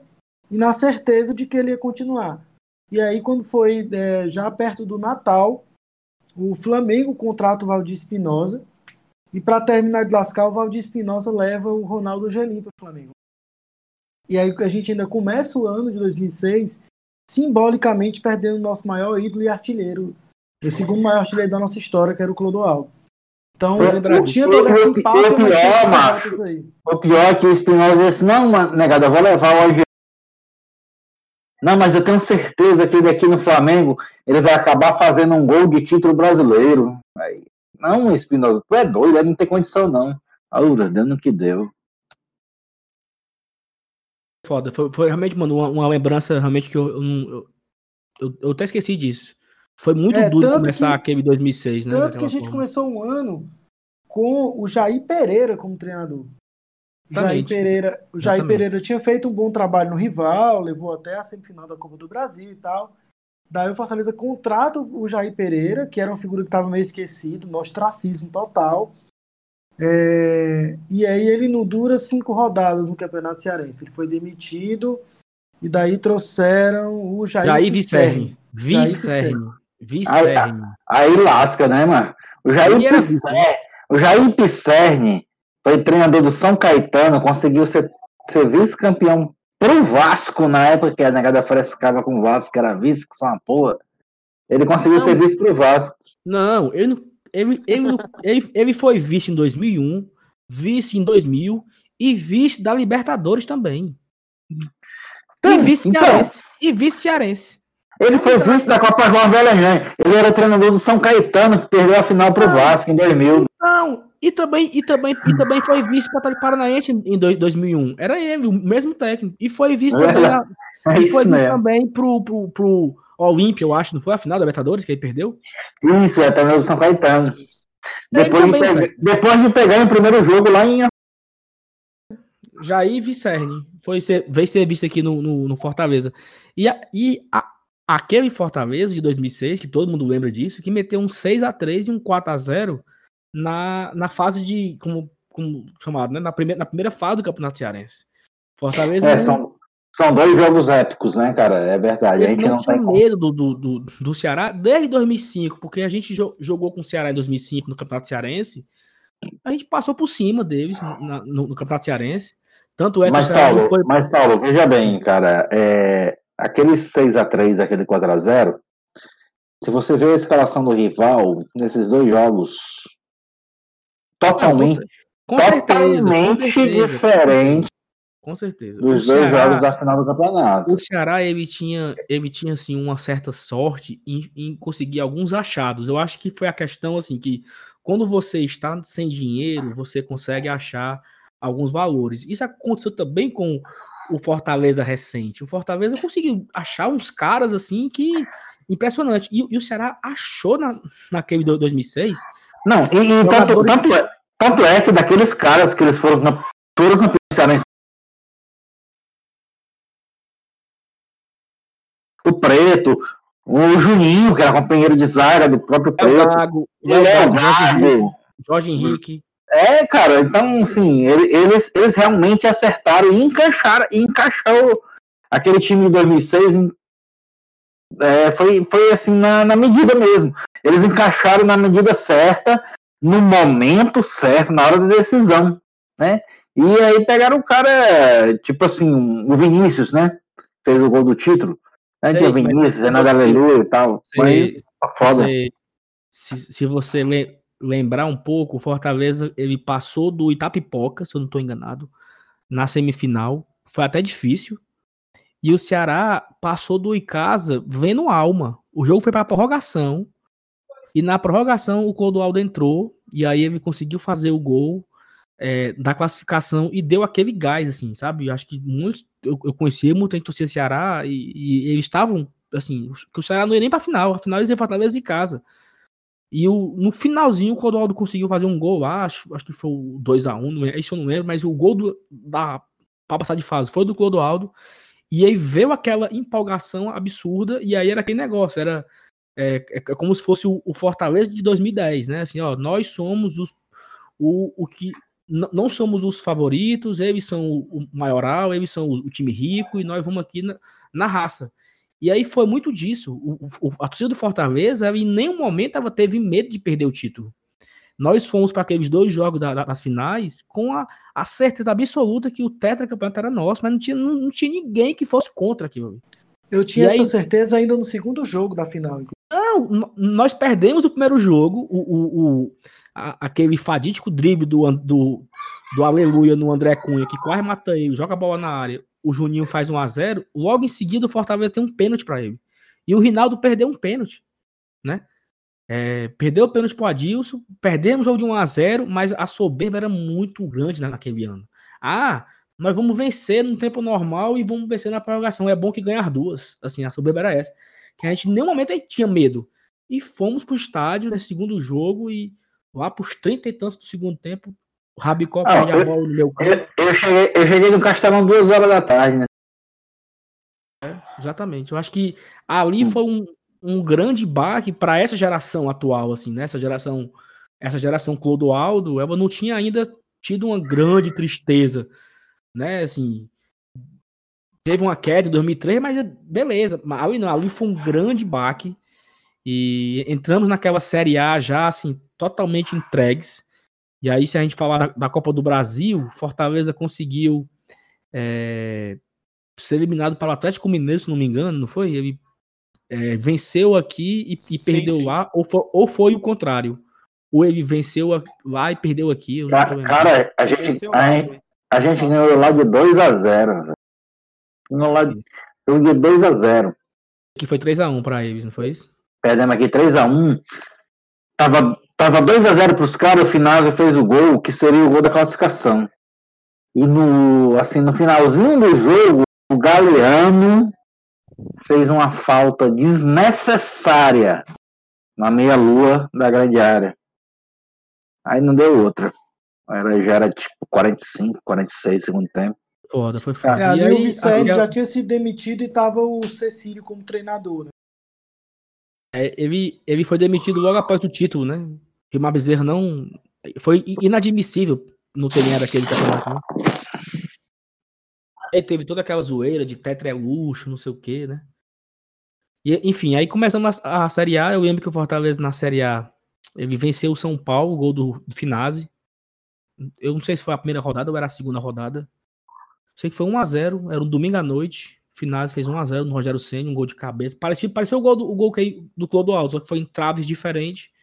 e na certeza de que ele ia continuar. E aí, quando foi já perto do Natal, o Flamengo contrata o Valdir Espinosa e, para terminar de lascar, o Valdir Espinosa leva o Ronaldo Gelim para o Flamengo. E aí a gente ainda começa o ano de 2006 simbolicamente perdendo o nosso maior ídolo e artilheiro, o segundo maior artilheiro da nossa história, que era o Clodoaldo. Então, tinha toda essa empata. O pior é que o Espinosa disse, não, negado, eu vou levar o Algeiro. Não, mas eu tenho certeza que ele aqui no Flamengo, ele vai acabar fazendo um gol de título brasileiro. Aí, não, Espinosa, tu é doido, não tem condição, não. Aura, dando o que deu. Foda, foi realmente, mano, uma lembrança realmente que eu até esqueci disso. Foi muito duro começar aquele 2006, né? Tanto que a gente começou um ano com o Jair Pereira como treinador. O Jair Pereira tinha feito um bom trabalho no rival, levou até a semifinal da Copa do Brasil e tal. Daí o Fortaleza contrata o Jair Pereira, que era uma figura que estava meio esquecido, no ostracismo total. E aí ele não dura 5 rodadas no Campeonato Cearense. Ele foi demitido e daí trouxeram o Jair Pisserni. Aí lasca, né, mano? O Jair Pisserni foi treinador do São Caetano, conseguiu ser vice-campeão pro Vasco na época, que a negada frescava com o Vasco, que era vice, que são uma porra. Ele conseguiu ser vice pro Vasco. Não, ele não. Ele foi vice em 2001, vice em 2000 e vice da Libertadores também. E vice-cearense. Ele foi vice da Copa João Avelange. Ele era treinador do São Caetano, que perdeu a final pro Vasco em 2000. Não, e também foi vice para o Paranaense em 2001. Era ele, o mesmo técnico. E foi vice também pro Olímpia, eu acho, não foi a final da Libertadores que ele perdeu? Isso, é treinador do São Caetano. Depois de pegar em primeiro jogo lá em... Jair Pisserni veio ser vice aqui no Fortaleza. E aquele Fortaleza de 2006, que todo mundo lembra disso, que meteu um 6-3 e um 4-0 na fase de... Como chamado, né? Na primeira fase do Campeonato Cearense. Fortaleza... São 2 jogos épicos, né, cara? É verdade. A gente não tinha medo do Ceará desde 2005, porque a gente jogou com o Ceará em 2005 no Campeonato Cearense. A gente passou por cima deles no Campeonato Cearense. Tanto é que Mas, Saulo, veja bem, cara. Aquele 6-3, aquele 4-0, se você vê a escalação do rival nesses 2 jogos, totalmente diferente Com certeza. Dos dois jogos da final do campeonato. O Ceará, ele tinha assim, uma certa sorte em conseguir alguns achados. Eu acho que foi a questão, assim, que quando você está sem dinheiro, você consegue achar alguns valores. Isso aconteceu também com o Fortaleza recente. O Fortaleza conseguiu achar uns caras, assim, que... impressionante. E o Ceará achou naquele 2006... Não, e tanto é que daqueles caras que eles foram campeões cearense, o Preto, o Juninho, que era companheiro de zaga do próprio Preto, o Jorge Henrique. É, cara, então, assim, eles realmente acertaram e encaixou aquele time de 2006 em... Foi assim, na medida mesmo. Eles encaixaram na medida certa, no momento certo, na hora da decisão, né? E aí pegaram o cara, tipo assim, o Vinícius, né? Fez o gol do título. Né? Sei, o Vinícius, Renato Aleluia e tal. Mas foda. Se você lembrar um pouco, o Fortaleza, ele passou do Itapipoca, se eu não estou enganado, na semifinal. Foi até difícil. E o Ceará passou do Icasa vendo alma. O jogo foi para a prorrogação. E na prorrogação o Clodoaldo entrou. E aí ele conseguiu fazer o gol da classificação. E deu aquele gás, assim, sabe? Eu acho que muitos... Eu conhecia muita gente torcia Ceará. E eles estavam, assim... Que o Ceará não ia nem para a final. A final eles iam Fortaleza e Icasa. E no finalzinho o Clodoaldo conseguiu fazer um gol lá. Acho que foi o 2-1. Isso eu não lembro. Mas o gol para passar de fase foi do Clodoaldo. E aí veio aquela empolgação absurda, e aí era aquele negócio, era como se fosse o Fortaleza de 2010, né? Assim, ó, nós somos o que... Não somos os favoritos, eles são o maioral, eles são o time rico, e nós vamos aqui na raça. E aí foi muito disso. A torcida do Fortaleza, ela, em nenhum momento, ela teve medo de perder o título. Nós fomos para aqueles dois jogos das finais com a certeza absoluta que o tetracampeonato era nosso, mas não tinha ninguém que fosse contra aquilo. Eu tinha essa certeza ainda no segundo jogo da final. Não, nós perdemos o primeiro jogo, aquele fadídico drible do Aleluia no André Cunha, que quase mata ele, joga a bola na área, o Juninho faz 1-0, logo em seguida o Fortaleza tem um pênalti para ele. E o Rinaldo perdeu um pênalti, né? Perdeu o pênalti pro Adilson, perdemos o jogo de 1-0, mas a soberba era muito grande naquele ano. Nós vamos vencer no tempo normal e vamos vencer na prorrogação, é bom que ganhar duas, assim, a soberba era essa, que a gente em nenhum momento a gente tinha medo, e fomos pro estádio nesse segundo jogo, e lá pros 30 e tantos do segundo tempo o Rabicó perde a bola no meu campo. Eu cheguei no Castelão 2 horas da tarde, né? Exatamente, eu acho que ali foi um grande baque para essa geração atual, assim, né? Essa geração Clodoaldo, ela não tinha ainda tido uma grande tristeza, né? Assim, teve uma queda em 2003, mas beleza. Ali foi um grande baque e entramos naquela Série A já, assim, totalmente entregues. E aí, se a gente falar da Copa do Brasil, Fortaleza conseguiu ser eliminado para o Atlético Mineiro, se não me engano, não foi? Ele venceu aqui e perdeu lá, ou foi o contrário, ou ele venceu lá e perdeu aqui. Cara, a gente ganhou lá de 2-0, ganhou de 2-0, que foi 3-1 pra eles, não foi isso? Perdemos aqui 3-1, tava 2-0 pros caras, o Finazzi fez o gol, que seria o gol da classificação, e no finalzinho do jogo, o Galeano fez uma falta desnecessária na meia-lua da grande área. Aí não deu outra. Já era tipo 45, 46 segundo tempo. Foda, foi foda. E aí, o Vicente já tinha se demitido e tava o Cecílio como treinador. Né? Ele foi demitido logo após o título, né? Ribamar Bezerra não... Foi inadmissível no terreno daquele campeonato, né? Aí teve toda aquela zoeira de tetra é luxo, não sei o que, né? E, enfim, aí começamos a Série A. Eu lembro que o Fortaleza na Série A, ele venceu o São Paulo, o gol do Finazzi. Eu não sei se foi a primeira rodada ou era a segunda rodada. Sei que foi 1-0, era um domingo à noite. O Finazzi fez 1-0 no Rogério Ceni, um gol de cabeça. Pareceu o gol do Clodoaldo, só que foi em traves diferente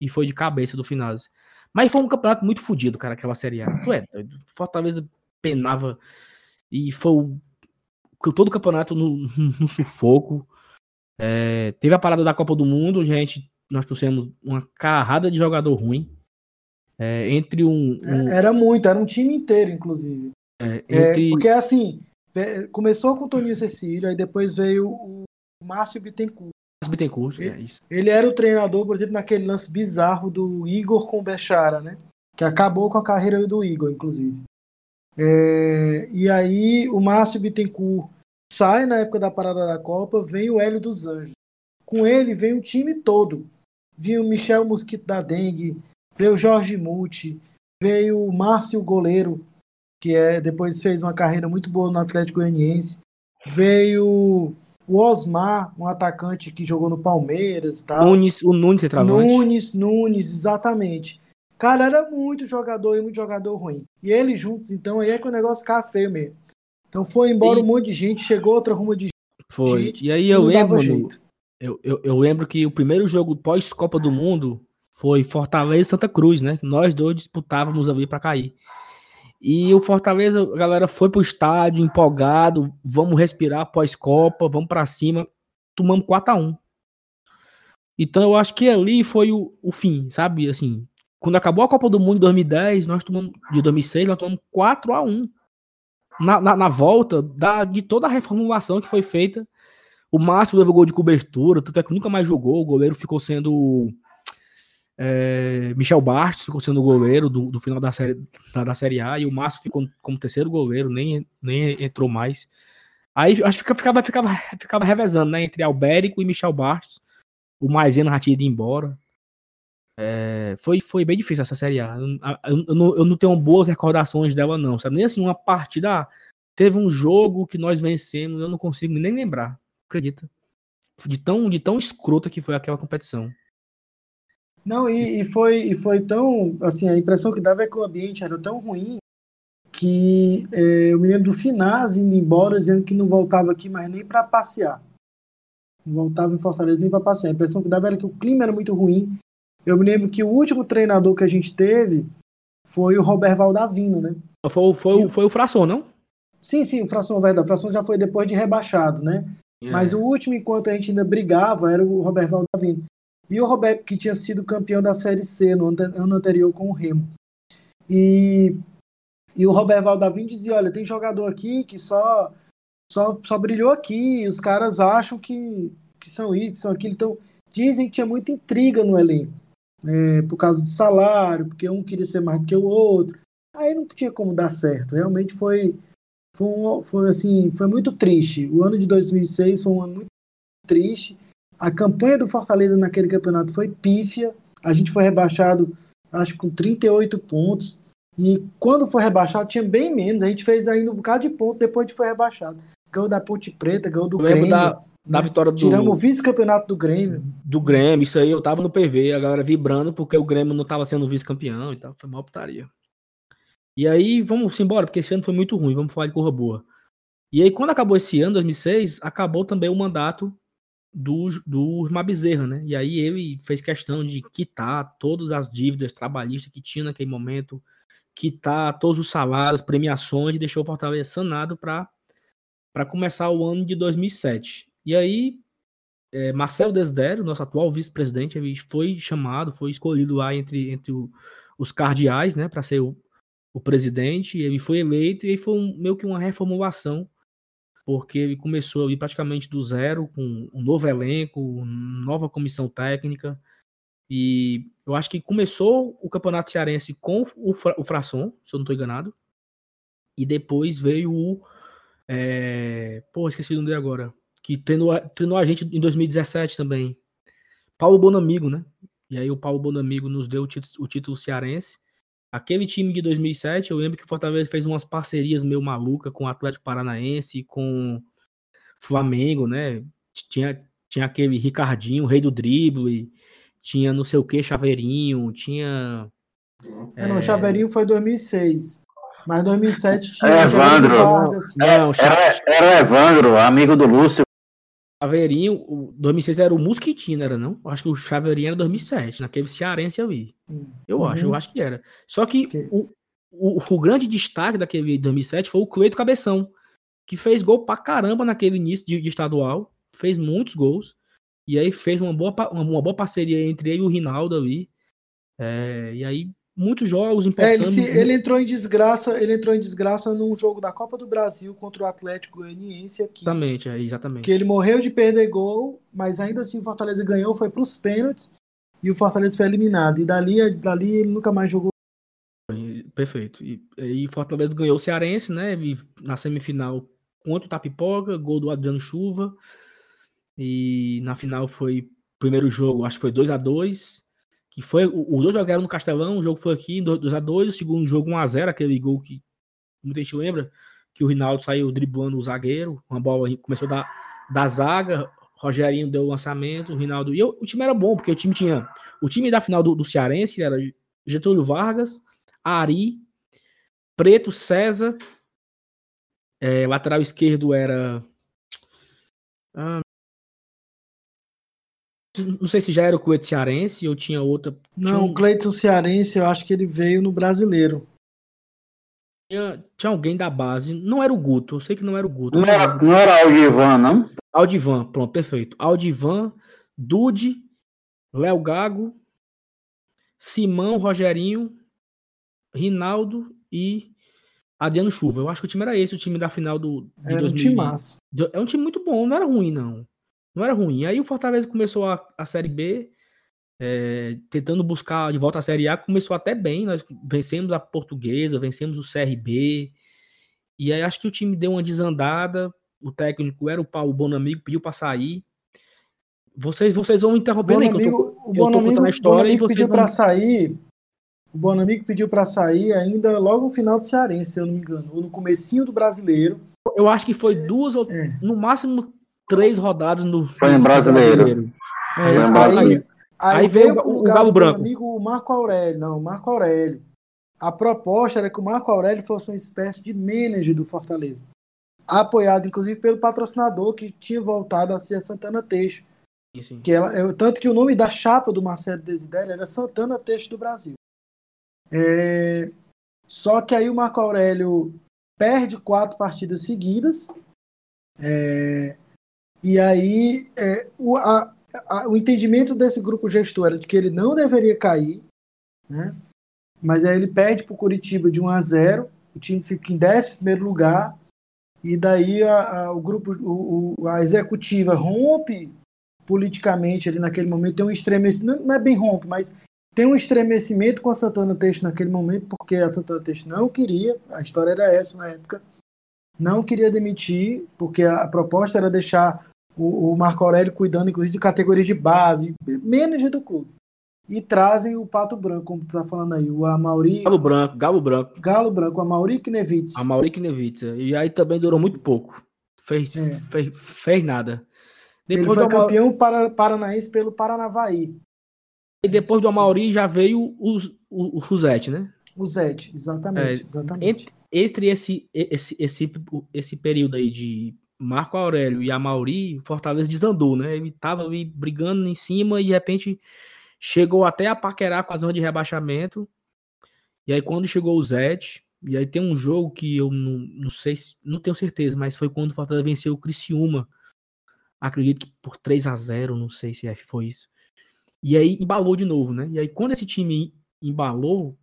e foi de cabeça do Finazzi. Mas foi um campeonato muito fodido, cara, aquela Série A. Tu é doido. Fortaleza penava... e foi todo o campeonato no sufoco. Teve a parada da Copa do Mundo, gente, nós trouxemos uma carrada de jogador ruim. Entre era um time inteiro, inclusive. Porque assim, começou com o Toninho Cecílio, aí depois veio o Márcio Bittencourt. Isso. Ele era o treinador, por exemplo, naquele lance bizarro do Igor com o Bechara, né? Que acabou com a carreira do Igor, inclusive. E aí o Márcio Bittencourt sai na época da parada da Copa, vem o Hélio dos Anjos. Com ele vem o time todo. Vinha o Michel Mosquito da Dengue, veio o Jorge Muti, veio o Márcio Goleiro, que depois fez uma carreira muito boa no Atlético Goianiense. Veio o Osmar, um atacante que jogou no Palmeiras. Tá? O Nunes centroavante. Nunes, exatamente. Cara, era muito jogador e muito jogador ruim. E eles juntos, então, aí é que o negócio ficava feio mesmo. Então foi embora um monte de gente, chegou outra ruma de gente. Foi. E aí eu lembro, eu lembro que o primeiro jogo pós-Copa do Mundo foi Fortaleza e Santa Cruz, né? Nós dois disputávamos ali pra cair. E o Fortaleza, a galera foi pro estádio empolgado, vamos respirar pós-Copa, vamos pra cima, tomamos 4-1. Então eu acho que ali foi o fim, sabe? Assim, quando acabou a Copa do Mundo em 2010, de 2006, nós tomamos 4-1. Na volta de toda a reformulação que foi feita, o Márcio levou gol de cobertura, tanto é que nunca mais jogou, o goleiro ficou sendo... Michel Bastos ficou sendo o goleiro do final da Série A, e o Márcio ficou como terceiro goleiro, nem entrou mais. Aí acho que ficava revezando, né, entre Albérico e Michel Bastos. O Maizena já tinha ido embora. Foi bem difícil essa Série A. Eu não tenho boas recordações dela, não, sabe? Nem assim, uma partida. Teve um jogo que nós vencemos, eu não consigo nem lembrar, acredita? De tão escrota que foi aquela competição. Não, e foi tão, assim, a impressão que dava é que o ambiente era tão ruim que eu me lembro do Finaz indo embora, dizendo que não voltava aqui mais nem para passear. Não voltava em Fortaleza nem para passear. A impressão que dava era que o clima era muito ruim. Eu me lembro que o último treinador que a gente teve foi o Robert Valdavino, né? Foi o Frasson, não? Sim, o Frasson, verdade. O Frasson já foi depois de rebaixado, né? Yeah. Mas o último, enquanto a gente ainda brigava, era o Robert Valdavino. E o Roberto, que tinha sido campeão da Série C no ano anterior com o Remo. E o Roberto Valdavim dizia, olha, tem jogador aqui que só brilhou aqui, e os caras acham que são isso, que são aquilo. Então, dizem que tinha muita intriga no elenco, por causa de salário, porque um queria ser mais do que o outro. Aí não tinha como dar certo. Realmente foi muito triste. O ano de 2006 foi um ano muito triste. A campanha do Fortaleza naquele campeonato foi pífia. A gente foi rebaixado, acho, com 38 pontos. E quando foi rebaixado, tinha bem menos. A gente fez ainda um bocado de ponto depois de foi rebaixado. Ganhou da Ponte Preta, ganhou do Grêmio. Da vitória do... Tiramos o vice-campeonato do Grêmio. Do Grêmio, isso aí. Eu tava no PV, a galera vibrando porque o Grêmio não tava sendo vice-campeão e tal. Foi uma putaria. E aí, vamos embora, porque esse ano foi muito ruim. Vamos falar de corra boa. E aí, quando acabou esse ano, 2006, acabou também o mandato do Ribamar Bezerra, né? E aí ele fez questão de quitar todas as dívidas trabalhistas que tinha naquele momento, quitar todos os salários, premiações, e deixou o Fortaleza sanado para começar o ano de 2007. E aí Marcelo Desidério, nosso atual vice-presidente, ele foi chamado, foi escolhido lá entre os cardeais, né, para ser o presidente. Ele foi eleito e aí foi meio que uma reformulação, porque ele começou ali praticamente do zero, com um novo elenco, nova comissão técnica, e eu acho que começou o Campeonato Cearense com o Frasson, se eu não estou enganado, e depois veio o... esqueci o nome dele agora, que treinou a gente em 2017 também, Paulo Bonamigo, né? E aí o Paulo Bonamigo nos deu o título cearense. Aquele time de 2007, eu lembro que o Fortaleza fez umas parcerias meio malucas com o Atlético Paranaense, com Flamengo, né? Tinha aquele Ricardinho, o rei do drible, tinha não sei o que, Chaveirinho, tinha... Não, Chaveirinho foi em 2006, mas em 2007 tinha... Evandro, era Evandro, amigo do Lúcio. Chaveirinho, 2006 era o Mosquitinho, era não? Eu acho que o Chaveirinho era 2007, naquele cearense ali. Eu acho que era. Só que o grande destaque daquele 2007 foi o Cleito Cabeção, que fez gol pra caramba naquele início de estadual, fez muitos gols, e aí fez uma boa parceria entre ele e o Rinaldo ali, e aí muitos jogos importantes. Ele entrou em desgraça num jogo da Copa do Brasil contra o Atlético Goianiense aqui. Exatamente. Que ele morreu de perder gol, mas ainda assim o Fortaleza ganhou, foi pros pênaltis, e o Fortaleza foi eliminado, e dali ele nunca mais jogou. Perfeito. E Fortaleza ganhou o Cearense, né? E na semifinal contra o Tapipoca, gol do Adriano Chuva. E na final foi primeiro jogo, acho que foi 2x2. Que foi, os dois jogaram no Castelão, o jogo foi aqui, 2x2. O segundo jogo 1x0, aquele gol que muita gente lembra, que o Rinaldo saiu driblando o zagueiro. Uma bola começou da zaga, Rogerinho deu o lançamento, o Rinaldo. E o time era bom, porque o time tinha. O time da final do Cearense era Getúlio Vargas, Ari, Preto, César, lateral esquerdo era... não sei se já era o Cleiton Cearense ou tinha outra... Não, o Cleiton Cearense, eu acho que ele veio no Brasileiro. Tinha alguém da base, não era o Guto, eu sei que não era o Guto. Não era Aldivan, não? Aldivan, pronto, perfeito. Aldivan, Dude, Léo Gago, Simão, Rogerinho... Rinaldo e Adriano Chuva. Eu acho que o time era esse, o time da final de era 2020. Um time massa. É um time muito bom, não era ruim, não. Não era ruim. Aí o Fortaleza começou a Série B, tentando buscar de volta a Série A, começou até bem, nós vencemos a Portuguesa, vencemos o CRB, e aí acho que o time deu uma desandada, o técnico era o Paulo Bonamigo, pediu pra sair. Vocês vão interrompendo aí, O Bonamigo pediu para sair ainda logo no final do Cearense, se eu não me engano, ou no comecinho do Brasileiro. Eu acho que foi no máximo 3 rodadas no... Foi em Brasileiro. Aí veio o Galo Branco. O Marco Aurélio, A proposta era que o Marco Aurélio fosse uma espécie de manager do Fortaleza, apoiado inclusive pelo patrocinador que tinha voltado a ser a Santana Teixeira. Tanto que o nome da chapa do Marcelo Desidério era Santana Teixeira do Brasil. Só que aí o Marco Aurélio perde 4 partidas seguidas, e aí o entendimento desse grupo gestor era de que ele não deveria cair, né? Mas aí ele perde para o Curitiba de 1x0, o time fica em 11º lugar, e daí a executiva rompe politicamente ali naquele momento, tem um estremecimento, não é bem rompe, mas tem um estremecimento com a Santana Teixeira naquele momento, porque a Santana Teixeira não queria, a história era essa na época, não queria demitir, porque a proposta era deixar o Marco Aurélio cuidando, inclusive, de categorias de base, manager do clube. E trazem o Pato Branco, como tu tá falando aí, o Amauri... Galo Branco, Amauri Knevitz. E aí também durou muito pouco. Fez nada. Depois ele foi campeão paranaense pelo Paranavaí. E depois do Amauri já veio o Zete, né? O Zete, exatamente. Entre esse período aí de Marco Aurélio e Amauri, o Fortaleza desandou, né? Ele tava ali brigando em cima e de repente chegou até a paquerar com a zona de rebaixamento. E aí quando chegou o Zete, e aí tem um jogo que eu não sei, não tenho certeza, mas foi quando o Fortaleza venceu o Criciúma. Acredito que por 3x0, não sei se foi isso. E aí embalou de novo, né? E aí quando esse time embalou,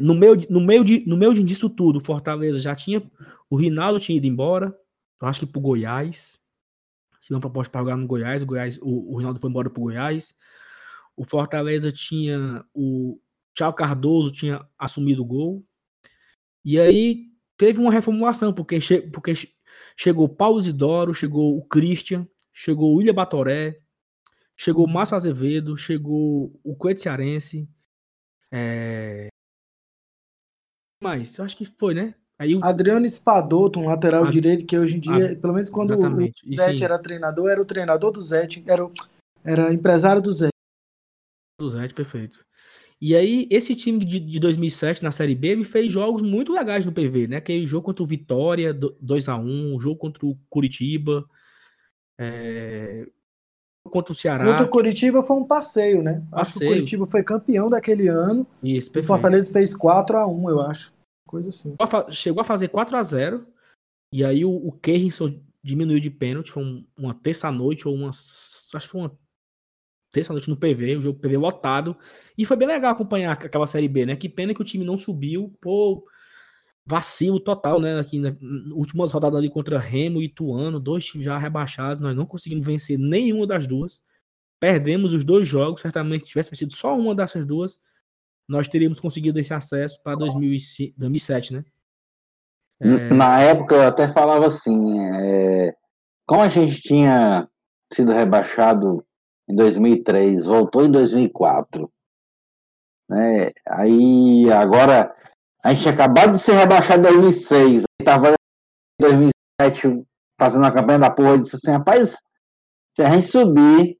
no meio disso tudo, o Fortaleza já tinha... O Rinaldo tinha ido embora, eu acho que pro Goiás. Se não proposta para jogar no Goiás, o Rinaldo foi embora pro Goiás. O Fortaleza tinha... O Thiago Cardoso tinha assumido o gol. E aí teve uma reformulação, porque chegou o Paulo Isidoro, chegou o Christian, chegou o William Batoré, chegou o Márcio Azevedo, chegou o Coelho Cearense. Mas, eu acho que foi, né? Aí Adriano Espadoto, um lateral direito, que hoje em dia, pelo menos quando o Zete era treinador, era o treinador do Zete, era empresário do Zete. Do Zete, perfeito. E aí, esse time de 2007 na Série B, ele fez jogos muito legais no PV, né? Aquele jogo contra o Vitória, 2x1, o jogo contra o Curitiba, contra o Ceará. Contra o Curitiba foi um passeio, né? Acho que o Curitiba foi campeão daquele ano. Isso, perfeito. O Fortaleza fez 4x1, eu acho. Coisa assim. Chegou a fazer 4x0. E aí o Kerrinson diminuiu de pênalti, foi uma terça-noite, ou uma... acho que foi uma terça-noite no PV, o jogo PV lotado. E foi bem legal acompanhar aquela Série B, né? Que pena que o time não subiu, pô, vacilo total, né? Aqui na últimas rodadas ali contra Remo e Ituano, dois times já rebaixados, nós não conseguimos vencer nenhuma das duas. Perdemos os dois jogos, certamente se tivesse vencido só uma dessas duas, nós teríamos conseguido esse acesso para 2007, né? Na época eu até falava assim, como a gente tinha sido rebaixado em 2003, voltou em 2004, né? Aí agora a gente tinha acabado de ser rebaixado em 2006, estava em 2007 fazendo a campanha da porra, e disse assim, rapaz, se a gente subir,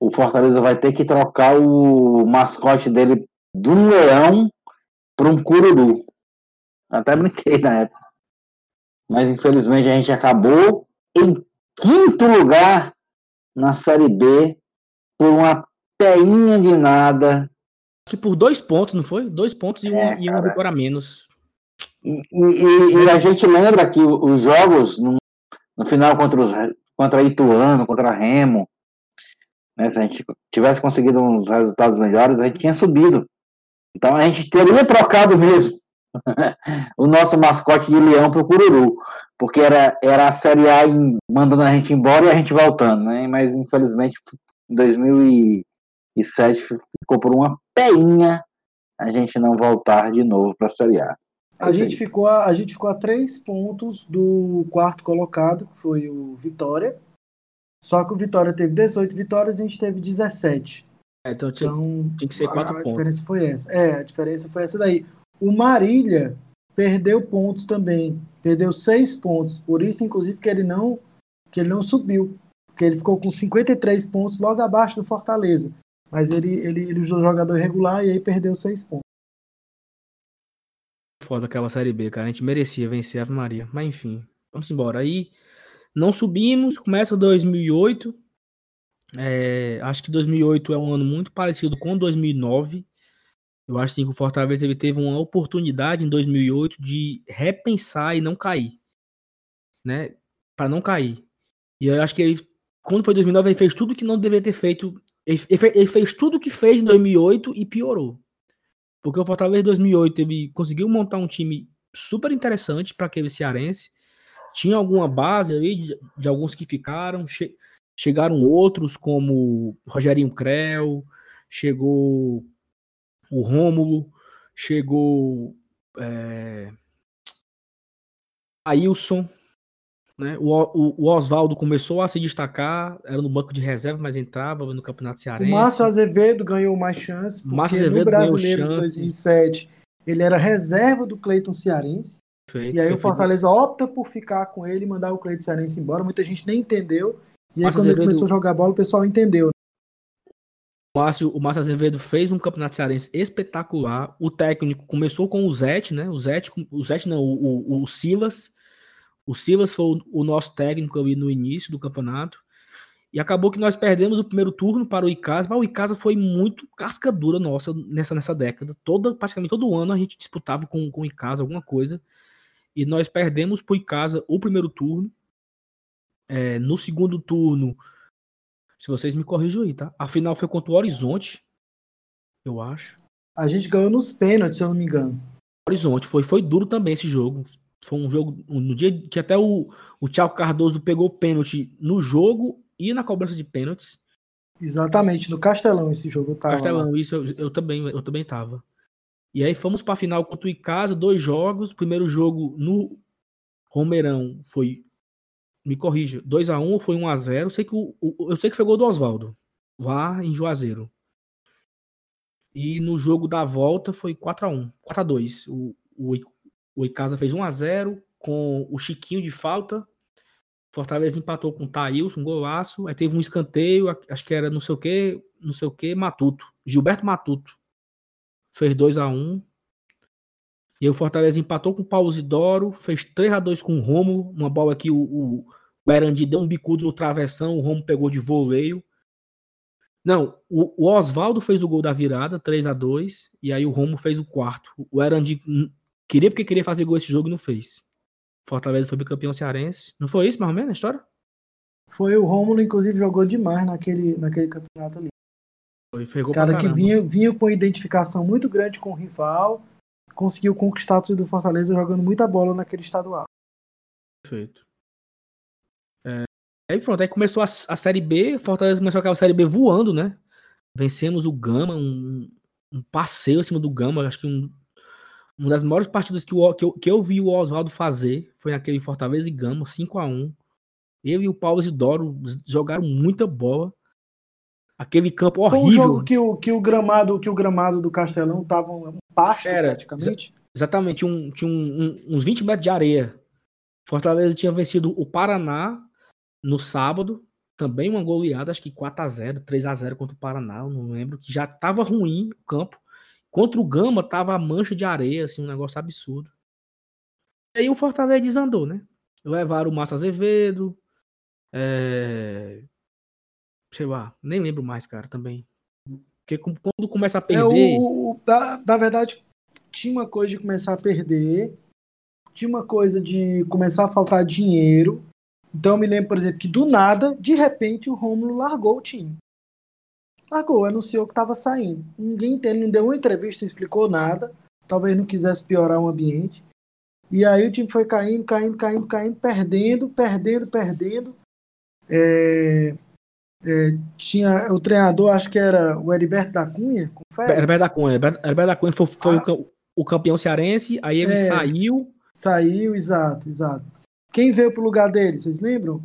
o Fortaleza vai ter que trocar o mascote dele do leão para um cururu. Até brinquei na época. Mas, infelizmente, a gente acabou em quinto lugar na Série B por uma peinha de nada. Que por 2 pontos, não foi? 2 pontos e uma vitória a menos. E a gente lembra que os jogos no final contra Ituano, contra Remo, né, se a gente tivesse conseguido uns resultados melhores, a gente tinha subido. Então, a gente teria trocado mesmo o nosso mascote de leão pro cururu, porque era a Série A mandando a gente embora e a gente voltando, né? Mas infelizmente em 2007 ficou por uma peinha a gente não voltar de novo para a Série A. A gente ficou a 3 pontos do quarto colocado, que foi o Vitória, só que o Vitória teve 18 vitórias e a gente teve 17. Então tinha que ser 4 pontos. Diferença foi essa. A diferença foi essa daí. O Marília perdeu pontos também, perdeu 6 pontos, por isso, inclusive, que ele não subiu, porque ele ficou com 53 pontos logo abaixo do Fortaleza, mas ele usou jogador irregular e aí perdeu 6 pontos. Foda aquela Série B, cara, a gente merecia vencer a Maria, mas enfim, vamos embora. Aí não subimos, começa 2008, acho que 2008 é um ano muito parecido com 2009, eu acho assim, que o Fortaleza ele teve uma oportunidade em 2008 de repensar e não cair, né? Para não cair. E eu acho que ele, quando foi 2009, ele fez tudo que não deveria ter feito. Ele fez tudo que fez em 2008 e piorou. Porque o Fortaleza em 2008 ele conseguiu montar um time super interessante para aquele cearense. Tinha alguma base ali de alguns que ficaram. Chegaram outros como Rogerinho Creu, chegou o Rômulo, chegou Ailson, né? O Oswaldo começou a se destacar, era no banco de reserva, mas entrava no Campeonato Cearense. O Márcio Azevedo ganhou mais chances, porque no Brasileiro de 2007 ele era reserva do Cleiton Cearense, perfeito, e aí perfeito. O Fortaleza opta por ficar com ele e mandar o Cleiton Cearense embora, muita gente nem entendeu, e aí Márcio quando Azevedo... ele começou a jogar bola o pessoal entendeu. O Márcio Azevedo fez um campeonato cearense espetacular. O técnico começou com o Zete, né? O Silas. O Silas foi o nosso técnico ali no início do campeonato. E acabou que nós perdemos o primeiro turno para o Icasa. Mas o Icasa foi muito casca dura nossa nessa década. Praticamente todo ano a gente disputava com o Icasa alguma coisa. E nós perdemos para o Icasa o primeiro turno. No segundo turno... Se vocês me corrijam aí, tá? A final foi contra o Horizonte, eu acho. A gente ganhou nos pênaltis, se eu não me engano. Horizonte, foi duro também esse jogo. Foi um jogo, no dia que até o Thiago Cardoso pegou pênalti no jogo e na cobrança de pênaltis. Exatamente, no Castelão esse jogo eu tava. Castelão, isso, eu também tava. E aí fomos pra final contra o Icasa, 2 jogos. Primeiro jogo no Romeirão foi... Me corrija, 2-1 ou foi 1-0? Eu sei que foi gol do Oswaldo, lá em Juazeiro. E no jogo da volta foi 4-2. O Icasa fez 1-0 com o Chiquinho de falta. Fortaleza empatou com o Thailson, um golaço. Aí teve um escanteio, acho que era não sei o que, Matuto. Gilberto Matuto fez 2-1. E aí o Fortaleza empatou com o Pausidoro, fez 3-2 com o Romo, uma bola que o Erandi deu um bicudo no travessão, o Romo pegou de voleio. Não, o Oswaldo fez o gol da virada, 3-2, e aí o Romo fez o quarto. O Erandi queria fazer gol esse jogo e não fez. Fortaleza foi bicampeão cearense. Não foi isso, mais ou menos, a história? Foi, o Rômulo, inclusive, jogou demais naquele campeonato ali. O cara que vinha com uma identificação muito grande com o rival, conseguiu conquistar tudo do Fortaleza jogando muita bola naquele estadual. Perfeito. Aí pronto, aí começou a Série B, Fortaleza começou aquela Série B voando, né? Vencemos o Gama, um passeio acima do Gama, acho que uma das maiores partidas que eu vi o Oswaldo fazer foi naquele Fortaleza e Gama, 5-1. Eu e o Paulo Isidoro jogaram muita bola. Aquele campo horrível. Foi um jogo que o gramado do Castelão estava um pasto, praticamente. Exatamente, tinha uns 20 metros de areia. Fortaleza tinha vencido o Paraná no sábado, também uma goleada, acho que 4-0, 3-0 contra o Paraná, eu não lembro, que já estava ruim o campo. Contra o Gama estava a mancha de areia, assim, um negócio absurdo. E aí o Fortaleza desandou, né? Levaram o Márcio Azevedo, sei lá, nem lembro mais, cara, também. Porque quando começa a perder... Na verdade, tinha uma coisa de começar a perder, tinha uma coisa de começar a faltar dinheiro. Então eu me lembro, por exemplo, que do nada, de repente, o Rômulo largou o time. Largou, anunciou que estava saindo. Ninguém entende, não deu uma entrevista, não explicou nada. Talvez não quisesse piorar o ambiente. E aí o time foi caindo, perdendo. Tinha o treinador, acho que era o Heriberto da Cunha, confere? Heriberto da Cunha foi o campeão cearense, aí ele saiu. Saiu, exato. Quem veio pro lugar dele, vocês lembram?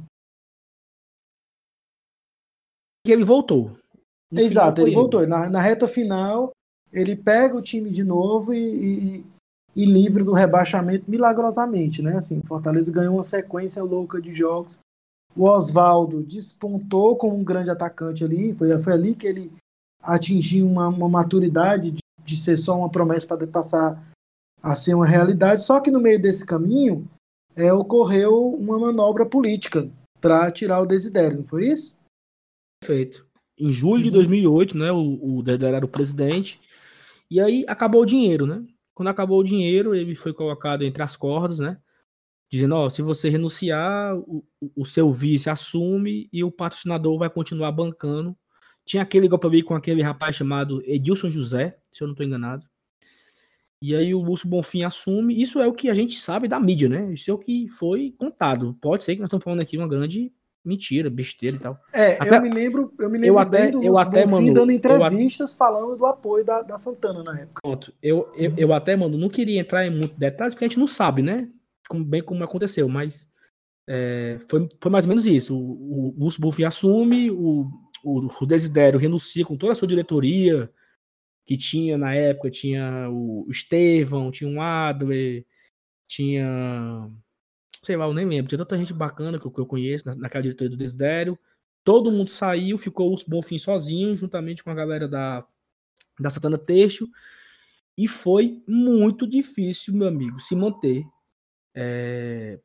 E ele voltou. Exato, ele voltou. Na reta final, ele pega o time de novo e livre do rebaixamento milagrosamente, né? Assim, o Fortaleza ganhou uma sequência louca de jogos. O Oswaldo despontou como um grande atacante ali, foi ali que ele atingiu uma maturidade de ser só uma promessa para passar a ser uma realidade, só que no meio desse caminho ocorreu uma manobra política para tirar o Desidério, não foi isso? Perfeito. Em julho de 2008, né, o Desidério era o presidente, e aí acabou o dinheiro, né? Quando acabou o dinheiro, ele foi colocado entre as cordas, né? Dizendo, se você renunciar, o seu vice assume e o patrocinador vai continuar bancando. Tinha aquele golpe ali com aquele rapaz chamado Edilson José, se eu não estou enganado. E aí o Lúcio Bonfim assume. Isso é o que a gente sabe da mídia, né? Isso é o que foi contado. Pode ser que nós estamos falando aqui uma grande mentira, besteira e tal. Eu me lembro do Lúcio Bonfim dando entrevistas falando do apoio da Santana na época. Pronto. Eu até, não queria entrar em muitos detalhes, porque a gente não sabe, né? Bem como aconteceu, mas foi mais ou menos isso. O Lúcio Bonfim assume, o Desidério renuncia com toda a sua diretoria, que tinha na época, tinha o Estevão, tinha o Adler, tinha... sei lá, eu nem lembro. Tinha tanta gente bacana que eu conheço naquela diretoria do Desidério. Todo mundo saiu, ficou o Lúcio Bonfim sozinho, juntamente com a galera da Santana Teixeira, e foi muito difícil, meu amigo, se manter.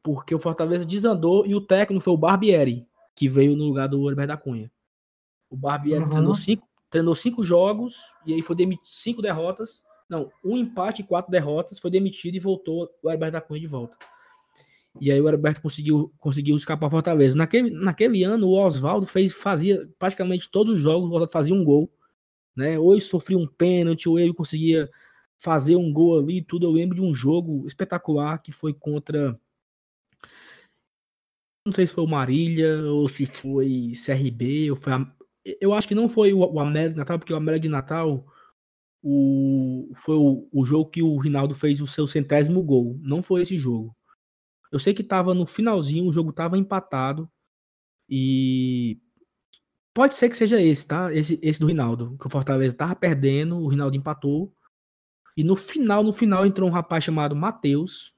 Porque o Fortaleza desandou e o técnico foi o Barbieri, que veio no lugar do Heriberto da Cunha. O Barbieri treinou 5 jogos e aí foi demitido, 5 derrotas, não, 1 empate e 4 derrotas, foi demitido e voltou o Heriberto da Cunha de volta. E aí o Heriberto conseguiu escapar do Fortaleza. Naquele ano o Oswaldo fazia praticamente todos os jogos, o Oswaldo fazia um gol, né? Ou ele sofria um pênalti, ou ele conseguia fazer um gol ali e tudo. Eu lembro de um jogo espetacular que foi contra, não sei se foi o Marília ou se foi CRB, eu acho que não foi o América de Natal, porque o América de Natal foi o jogo que o Rinaldo fez o seu 100º gol, não foi esse jogo. Eu sei que estava no finalzinho, o jogo estava empatado e pode ser que seja esse, tá? Esse do Rinaldo, que o Fortaleza estava perdendo, o Rinaldo empatou. E no final entrou um rapaz chamado Matheus,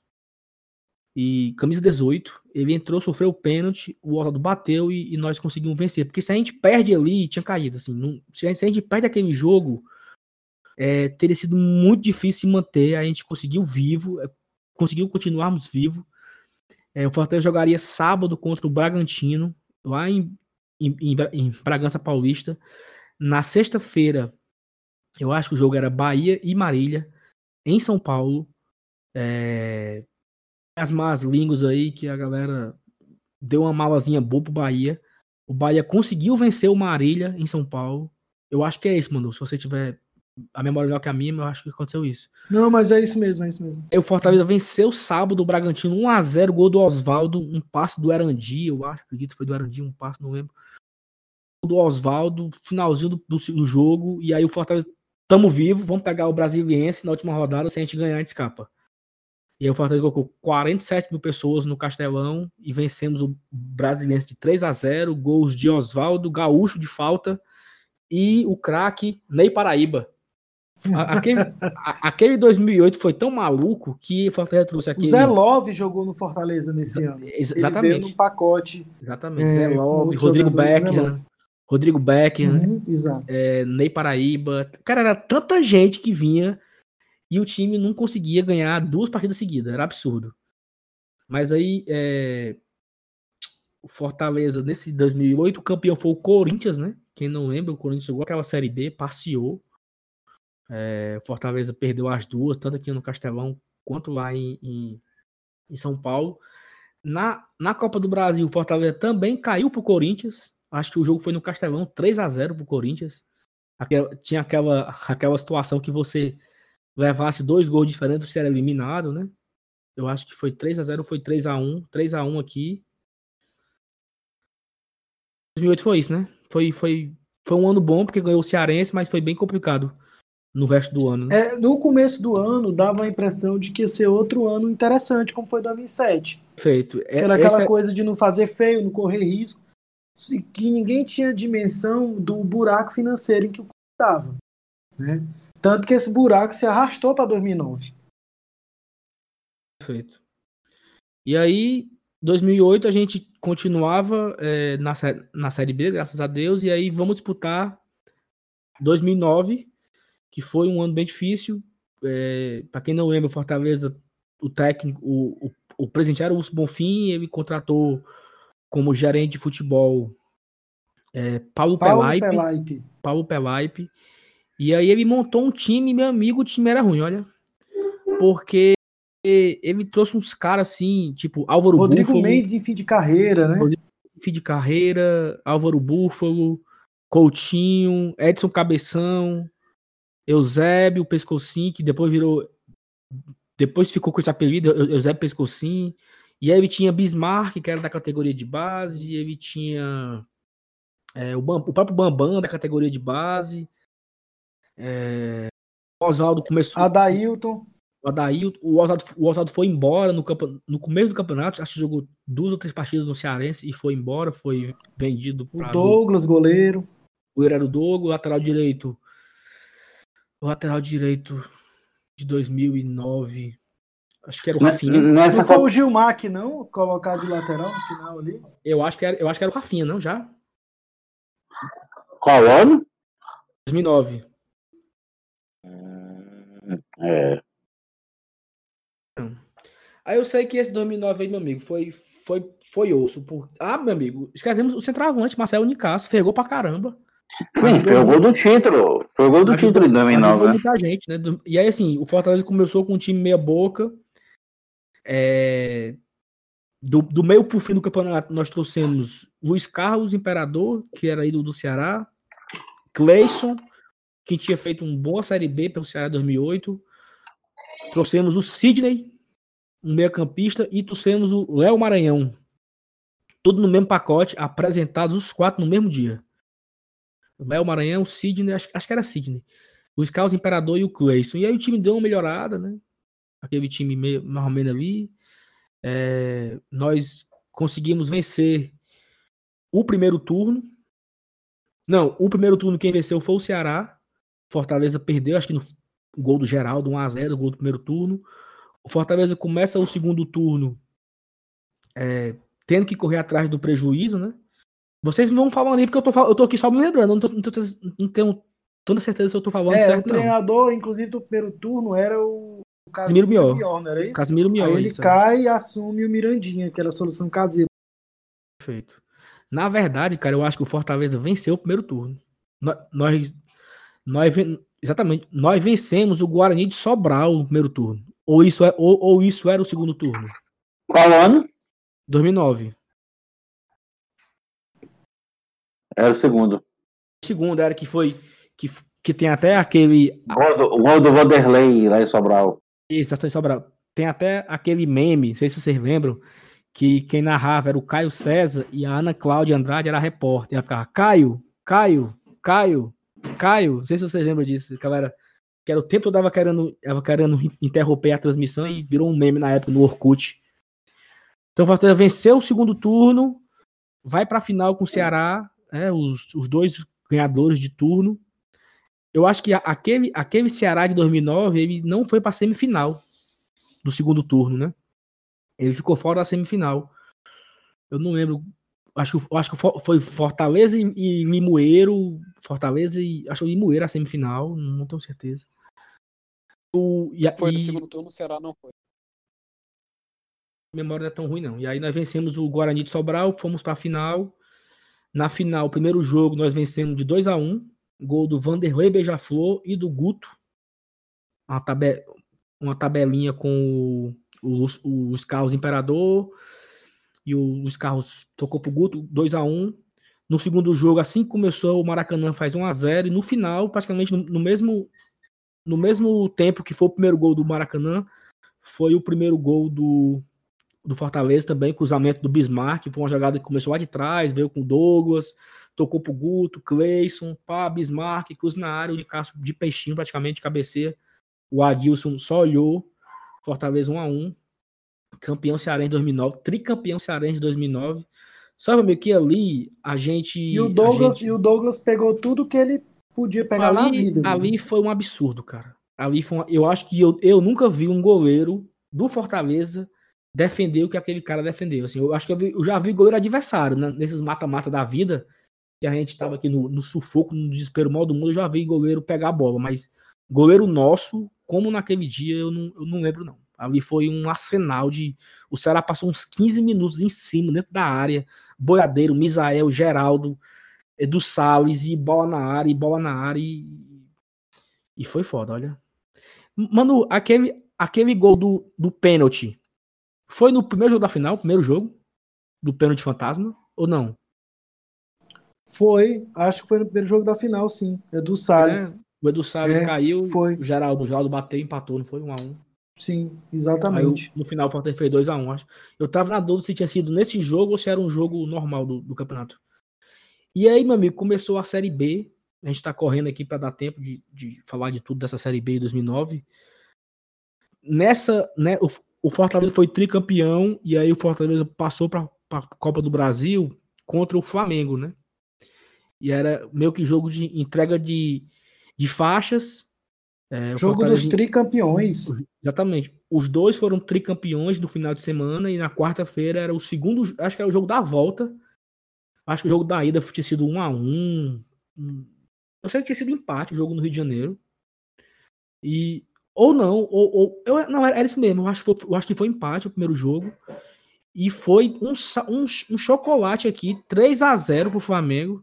e camisa 18, ele entrou, sofreu o pênalti, o Oswaldo bateu e nós conseguimos vencer. Porque se a gente perde ali, tinha caído. Assim, se a gente perde aquele jogo, teria sido muito difícil se manter. A gente conseguiu continuarmos vivo. O Fortaleza jogaria sábado contra o Bragantino, lá em Bragança Paulista. Na sexta-feira, eu acho que o jogo era Bahia e Marília, em São Paulo. as más línguas aí, que a galera deu uma malazinha boa pro Bahia. O Bahia conseguiu vencer o Marília em São Paulo. Eu acho que é isso, Manu. Se você tiver a memória melhor que a minha, eu acho que aconteceu isso. Não, mas é isso mesmo, é isso mesmo. O Fortaleza venceu sábado o Bragantino 1-0, gol do Osvaldo, um passe do Erandi, eu acho, acredito que foi do Erandi, um passe, não lembro. Do Osvaldo, finalzinho do jogo, e aí o Fortaleza, tamo vivo, vamos pegar o Brasiliense na última rodada, se a gente ganhar, a gente escapa. E aí o Fortaleza colocou 47 mil pessoas no Castelão e vencemos o Brasiliense de 3-0, gols de Osvaldo, Gaúcho de falta e o craque Ney Paraíba. Aquele 2008 foi tão maluco que o Fortaleza trouxe aqui. O Zé Love jogou no Fortaleza nesse ano. Exatamente. Ele veio num pacote. Exatamente. Zé Love, Rodrigo Becker. Rodrigo Becker, Ney Paraíba. Cara, era tanta gente que vinha e o time não conseguia ganhar duas partidas seguidas. Era absurdo. Mas aí, o Fortaleza, nesse 2008, o campeão foi o Corinthians, né? Quem não lembra, o Corinthians jogou aquela Série B, passeou. Fortaleza perdeu as duas, tanto aqui no Castelão quanto lá em São Paulo. Na Copa do Brasil, o Fortaleza também caiu pro Corinthians. Acho que o jogo foi no Castelão, 3-0 pro Corinthians. Tinha aquela situação que você levasse dois gols diferentes, você era eliminado, né? Eu acho que foi 3-0, foi 3-1. 3-1 aqui. 2008 foi isso, né? Foi um ano bom, porque ganhou o Cearense, mas foi bem complicado no resto do ano, né? No começo do ano, dava a impressão de que ia ser outro ano interessante, como foi 2007. Perfeito. Era aquela coisa de não fazer feio, não correr risco, que ninguém tinha dimensão do buraco financeiro em que o clube estava, né? Tanto que esse buraco se arrastou para 2009. Perfeito. E aí, 2008, a gente continuava na Série B, graças a Deus, e aí vamos disputar 2009, que foi um ano bem difícil. Para quem não lembra, o Fortaleza, o técnico, o presidente era o Lúcio Bonfim, ele contratou como gerente de futebol Paulo Pelaipe. E aí ele montou um time, meu amigo, o time era ruim, olha. Porque ele trouxe uns caras assim, tipo Álvaro Búfalo. Rodrigo Mendes em fim de carreira, né? Rodrigo Mendes em fim de carreira, Álvaro Búfalo, Coutinho, Edson Cabeção, Eusébio Pescocin, que depois ficou com esse apelido, Eusébio Pescocin. E aí ele tinha Bismarck, que era da categoria de base, ele tinha o próprio Bambam da categoria de base, Oswaldo começou... Adailton. O Oswaldo foi embora no começo do campeonato, acho que jogou duas ou três partidas no Cearense e foi embora, foi vendido para... O Douglas, goleiro. O goleiro era o Douglas, lateral direito de 2009, acho que era o Rafinha. Não foi o Gilmar que não colocar de lateral no final ali? Eu acho que era o Rafinha, não já? Qual ano? 2009. Aí eu sei que esse 2009 aí, meu amigo, foi osso. Meu amigo, escrevemos o centroavante, Marcelo Nicasso, fergou pra caramba. Sim, foi o gol do título. Foi o gol do título de 2009. Muita gente, né? E aí, assim, o Fortaleza começou com um time meia boca. Do meio pro fim do campeonato, nós trouxemos Luiz Carlos Imperador, que era ídolo do Ceará, Cleison, que tinha feito uma boa Série B pelo Ceará em 2008. Trouxemos o Sidney, um meio-campista, e trouxemos o Léo Maranhão. Tudo no mesmo pacote, apresentados os quatro no mesmo dia. Léo Maranhão, Sidney, acho que era Sidney, Luiz Carlos Imperador e o Cleison. E aí o time deu uma melhorada, né? Aquele time meio mais ou menos ali. Nós conseguimos vencer o primeiro turno. Não, o primeiro turno quem venceu foi o Ceará. Fortaleza perdeu, acho que no gol do Geraldo, 1-0, gol do primeiro turno. O Fortaleza começa o segundo turno tendo que correr atrás do prejuízo, né? Vocês não vão falando aí, porque eu tô aqui só me lembrando, não tenho toda certeza se eu tô falando certo, não. O treinador, inclusive, do primeiro turno era o Casimiro Mior, não era isso? Casimiro Mior, aí ele cai e assume o Mirandinha, que era a solução caseira. Perfeito. Na verdade, cara, eu acho que o Fortaleza venceu o primeiro turno. Nós vencemos o Guarani de Sobral no primeiro turno. Ou isso era o segundo turno. Qual ano? 2009. Era o segundo. O segundo era que foi... Que tem até aquele... O gol do Vanderlei lá em Sobral. Isso, em Sobral. Tem até aquele meme, não sei se vocês lembram, que quem narrava era o Caio César e a Ana Cláudia Andrade era a repórter. Ela ficava Caio. Não sei se vocês lembram disso, galera. Que era o tempo que eu tava querendo interromper a transmissão e virou um meme na época no Orkut. Então o Fortaleza venceu o segundo turno, vai pra final com o Ceará, né, os dois ganhadores de turno. Eu acho que aquele Ceará de 2009, ele não foi pra semifinal do segundo turno, né? Ele ficou fora da semifinal. Eu não lembro. Acho que foi Fortaleza e Limoeiro. Fortaleza e... Acho que Limoeiro a semifinal, não tenho certeza. Foi no segundo turno, o Ceará não foi. Memória não é tão ruim, não. E aí nós vencemos o Guarani de Sobral, fomos pra final. Na final, o primeiro jogo, nós vencemos de 2-1. Gol do Vanderlei Beija-Flor e do Guto. Uma tabelinha com os carros Imperador. E os carros tocou pro Guto, 2-1. No segundo jogo, assim que começou, o Maracanã faz 1-0. E no final, praticamente no mesmo tempo que foi o primeiro gol do Maracanã, foi o primeiro gol do Fortaleza também, cruzamento do Bismarck, foi uma jogada que começou lá de trás, veio com o Douglas, tocou pro Guto, Cleison, pá, Bismarck, cruza na área, o de Cássio de peixinho praticamente, cabeceia, o Adilson só olhou, Fortaleza 1-1, campeão cearense de 2009, tricampeão cearense de 2009, só meu amigo que ali a gente... E o Douglas pegou tudo que ele podia pegar ali, na vida. Ali né? Foi um absurdo, cara. Ali foi eu acho que eu nunca vi um goleiro do Fortaleza defender o que aquele cara defendeu. Assim, eu acho que eu já vi goleiro adversário, né? Nesses mata-mata da vida, que a gente estava aqui no sufoco, no desespero mal do mundo, eu já vi goleiro pegar a bola, mas goleiro nosso, como naquele dia, eu não lembro não. Ali foi um arsenal de... O Ceará passou uns 15 minutos em cima, dentro da área, Boiadeiro, Misael, Geraldo, Edu Salles, e bola na área, e foi foda, olha. Mano, aquele gol do pênalti, foi no primeiro jogo da final, primeiro jogo do pênalti fantasma, ou não? Foi, acho que foi no primeiro jogo da final, sim. Edu Salles. É, o Edu Salles caiu, foi. O Geraldo bateu, empatou, não foi 1-1. Sim, exatamente. Aí, no final o Fortaleza fez 2-1, acho. Eu tava na dúvida se tinha sido nesse jogo ou se era um jogo normal do campeonato. E aí, meu amigo, começou a Série B, a gente tá correndo aqui pra dar tempo de falar de tudo dessa Série B de 2009. Nessa, né, o Fortaleza foi tricampeão e aí o Fortaleza passou pra Copa do Brasil contra o Flamengo, né? E era meio que jogo de entrega de faixas. Jogo dos tricampeões. Exatamente. Os dois foram tricampeões no final de semana e na quarta-feira era o segundo, acho que era o jogo da volta. Acho que o jogo da ida tinha sido 1-1. Eu sei que tinha sido empate o jogo no Rio de Janeiro. E... Ou não, era isso mesmo, eu acho que foi empate o primeiro jogo, e foi um chocolate aqui, 3-0 pro Flamengo,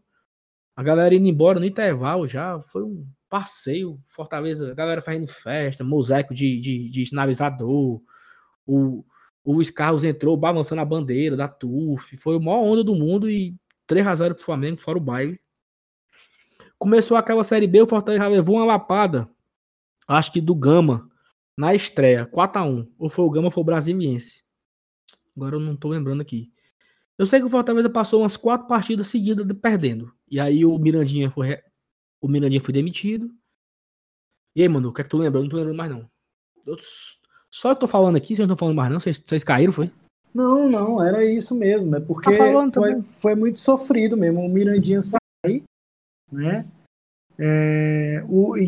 a galera indo embora no intervalo já, foi um passeio, Fortaleza, a galera fazendo festa, mosaico de sinalizador, o Luiz Carlos entrou balançando a bandeira da TUF, foi a maior onda do mundo, e 3-0 pro Flamengo, fora o baile. Começou aquela Série B, o Fortaleza já levou uma lapada, acho que do Gama, na estreia, 4-1. Ou foi o Gama ou foi o Brasiliense. Agora eu não tô lembrando aqui. Eu sei que o Fortaleza passou umas 4 partidas seguidas perdendo. E aí o Mirandinha foi demitido. E aí, mano, o que é que tu lembra? Eu não tô lembrando mais, não. Só eu tô falando aqui, vocês não estão falando mais, não? Vocês caíram, foi? Não, era isso mesmo. É porque foi muito sofrido mesmo. O Mirandinha sai, né? E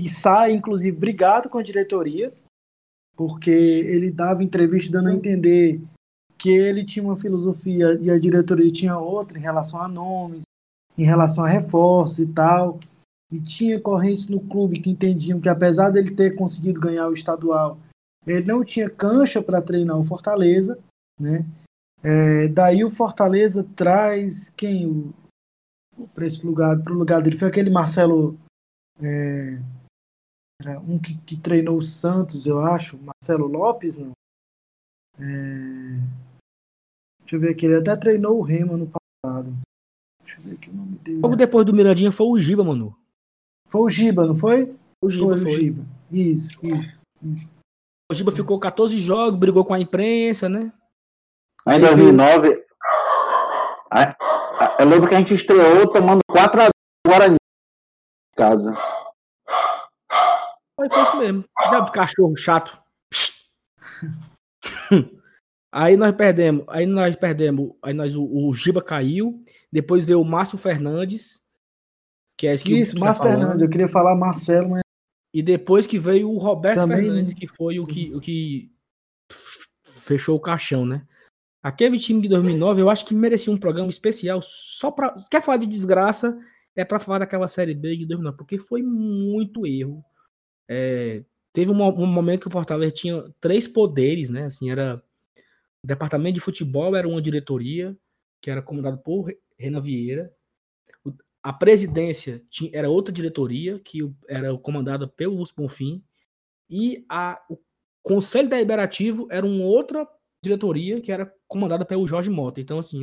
sai, inclusive, brigado com a diretoria, porque ele dava entrevista dando a entender que ele tinha uma filosofia e a diretoria tinha outra em relação a nomes, em relação a reforços e tal, e tinha correntes no clube que entendiam que, apesar dele ter conseguido ganhar o estadual, ele não tinha cancha para treinar o Fortaleza, né? Daí o Fortaleza traz quem para esse lugar, para o lugar dele, foi aquele Marcelo, era um que treinou o Santos, eu acho, Marcelo Lopes, não? Deixa eu ver aqui, ele até treinou o Remo no passado. Deixa eu ver aqui o nome dele. Logo depois do Mirandinha foi o Giba, Manu. Foi o Giba, não foi? O Giba, foi o Giba. Isso. O Giba ficou 14 jogos, brigou com a imprensa, né? Aí em 2009, eu lembro que a gente estreou tomando 4-0 Guarani em casa. Aí foi isso mesmo. Já do cachorro chato. Aí nós perdemos, o Giba caiu, depois veio o Márcio Fernandes, que é esse que isso, Márcio Fernandes, eu queria falar Marcelo, mas... E depois que veio o Roberto também... Fernandes, que foi o que fechou o caixão, né? Aquele time de 2009, eu acho que merecia um programa especial só pra... Quer falar de desgraça, é pra falar daquela Série B de 2009, porque foi muito erro. Teve um momento que o Fortaleza tinha 3 poderes, né? Assim, era... O departamento de futebol era uma diretoria que era comandada por Renan Vieira. A presidência era outra diretoria que era comandada pelo Lúcio Bonfim. E o Conselho Deliberativo era uma outra diretoria que era comandada pelo Jorge Mota. Então, assim,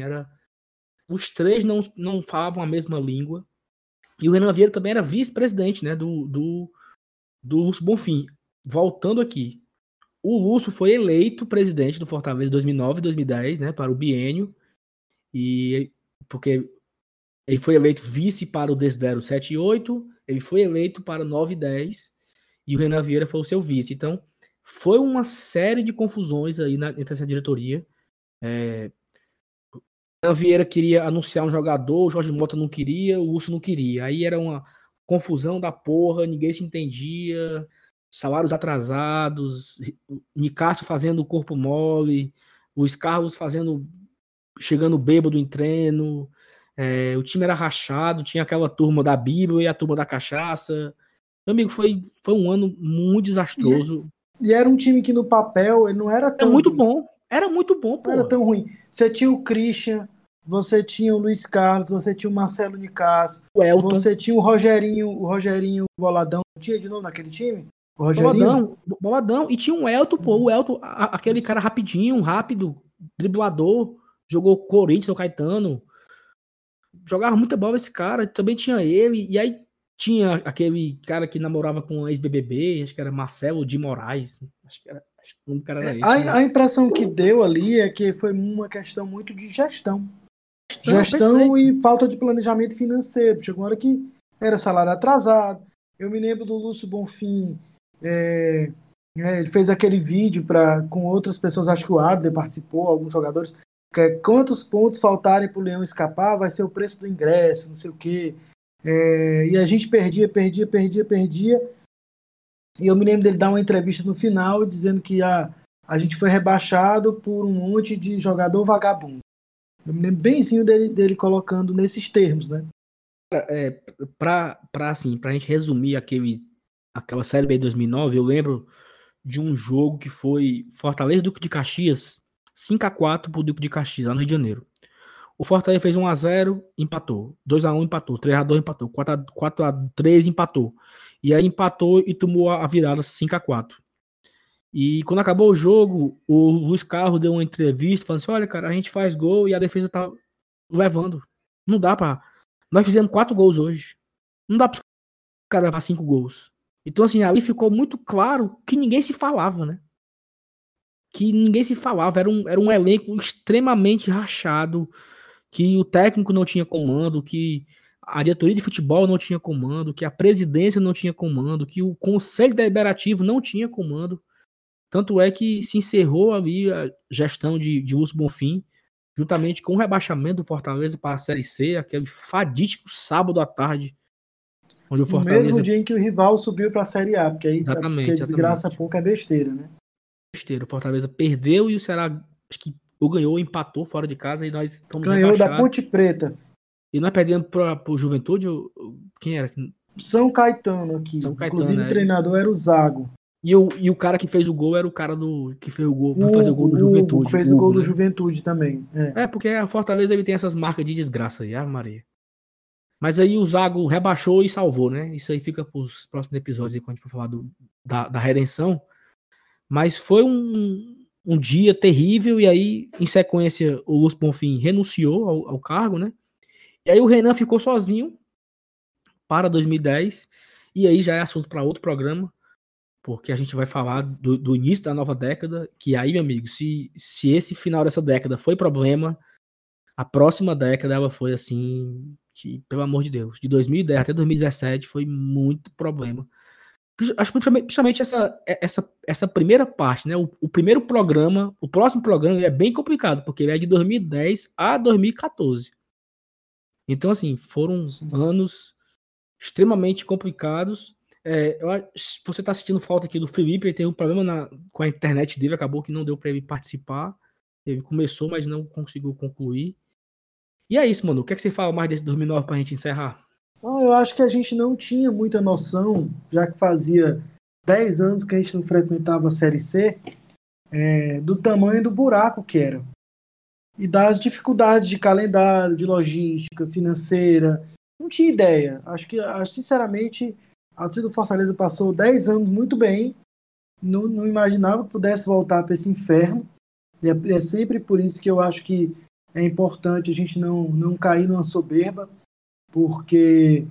os 3 não falavam a mesma língua. E o Renan Vieira também era vice-presidente, né, do Lúcio Bonfim. Voltando aqui. O Lúcio foi eleito presidente do Fortaleza em 2009 e 2010, né, para o biênio, e porque ele foi eleito vice para o Desdero 7 e 8, ele foi eleito para 9 e 10, e o Renan Vieira foi o seu vice. Então, foi uma série de confusões aí entre essa diretoria. O Renan Vieira queria anunciar um jogador, o Jorge Mota não queria, o Lúcio não queria. Aí era uma confusão da porra, ninguém se entendia... Salários atrasados, Nicásio fazendo o corpo mole, os Carlos chegando bêbado em treino, o time era rachado, tinha aquela turma da Bíblia e a turma da cachaça. Meu amigo, foi um ano muito desastroso. E era um time que no papel ele não era tão... Era muito bom, pô. Não era tão ruim. Você tinha o Christian, você tinha o Luiz Carlos, você tinha o Marcelo Nicásio, você tinha o Rogerinho Boladão. Tinha de novo naquele time? Boladão, e tinha um Elton, pô. O Elton, aquele cara rápido, driblador, jogou Corinthians, São Caetano, jogava muita bola esse cara. Também tinha ele, e aí tinha aquele cara que namorava com ex-BBB, acho que era Marcelo de Moraes. Acho que o nome do cara era esse. A impressão que deu ali é que foi uma questão muito de gestão. Gestão e falta de planejamento financeiro. Chegou uma hora que era salário atrasado. Eu me lembro do Lúcio Bonfim. Ele fez aquele vídeo com outras pessoas, acho que o Adler participou, alguns jogadores, que é quantos pontos faltarem para o Leão escapar, vai ser o preço do ingresso, não sei o quê. E a gente perdia. E eu me lembro dele dar uma entrevista no final, dizendo que a gente foi rebaixado por um monte de jogador vagabundo. Eu me lembro bemzinho dele colocando nesses termos, né? Pra gente resumir aquela Série B de 2009, eu lembro de um jogo que foi Fortaleza Duque de Caxias, 5-4 pro Duque de Caxias, lá no Rio de Janeiro. O Fortaleza fez 1-0, empatou. 2-1, empatou. 3-2, empatou. 4-3, empatou. E aí empatou e tomou a virada 5-4. E quando acabou o jogo, o Luiz Carlos deu uma entrevista falando assim: olha, cara, a gente faz gol e a defesa tá levando. Não dá pra... Nós fizemos 4 gols hoje. Não dá pra cara levar 5 gols. Então, assim, ali ficou muito claro que ninguém se falava, né? Era um elenco extremamente rachado, que o técnico não tinha comando, que a diretoria de futebol não tinha comando, que a presidência não tinha comando, que o Conselho Deliberativo não tinha comando. Tanto é que se encerrou ali a gestão de Lúcio Bonfim, juntamente com o rebaixamento do Fortaleza para a Série C, aquele fadídico sábado à tarde, onde o Fortaleza... mesmo dia em que o rival subiu para a Série A, porque aí porque desgraça pouca é besteira, né? Besteira, o Fortaleza perdeu e o Ceará, acho que ou ganhou, empatou fora de casa e nós estamos rebaixados. Ganhou da Ponte Preta. E nós perdemos para o Juventude, quem era? São Caetano aqui. São Caetano, inclusive, né? O treinador era o Zago. E o cara que fez o gol era o cara que fez o gol, pra fazer o gol do Juventude. Fez o gol, né? Do Juventude também. Porque a Fortaleza ele tem essas marcas de desgraça aí, Maria. Mas aí o Zago rebaixou e salvou, né? Isso aí fica pros próximos episódios aí, quando a gente for falar da redenção. Mas foi um um dia terrível, e aí, em sequência, o Lúcio Bonfim renunciou ao cargo, né? E aí o Renan ficou sozinho para 2010, e aí já é assunto para outro programa, porque a gente vai falar do início da nova década, que aí, meu amigo, se esse final dessa década foi problema, a próxima década ela foi assim, que, pelo amor de Deus, de 2010 até 2017 foi muito problema. Acho que principalmente essa primeira parte, né? O primeiro programa, o próximo programa é bem complicado, porque ele é de 2010 a 2014. Então, assim, foram anos extremamente complicados. Se você está sentindo falta aqui do Felipe, ele teve um problema com a internet dele, acabou que não deu para ele participar. Ele começou, mas não conseguiu concluir. E é isso, mano. O que é que você fala mais desse 2009 para a gente encerrar? Eu acho que a gente não tinha muita noção, já que fazia 10 anos que a gente não frequentava a Série C, do tamanho do buraco que era. E das dificuldades de calendário, de logística, financeira. Não tinha ideia. Acho que sinceramente, a torcida do Fortaleza passou 10 anos muito bem. Não imaginava que pudesse voltar para esse inferno. E é sempre por isso que eu acho que é importante a gente não cair numa soberba. Porque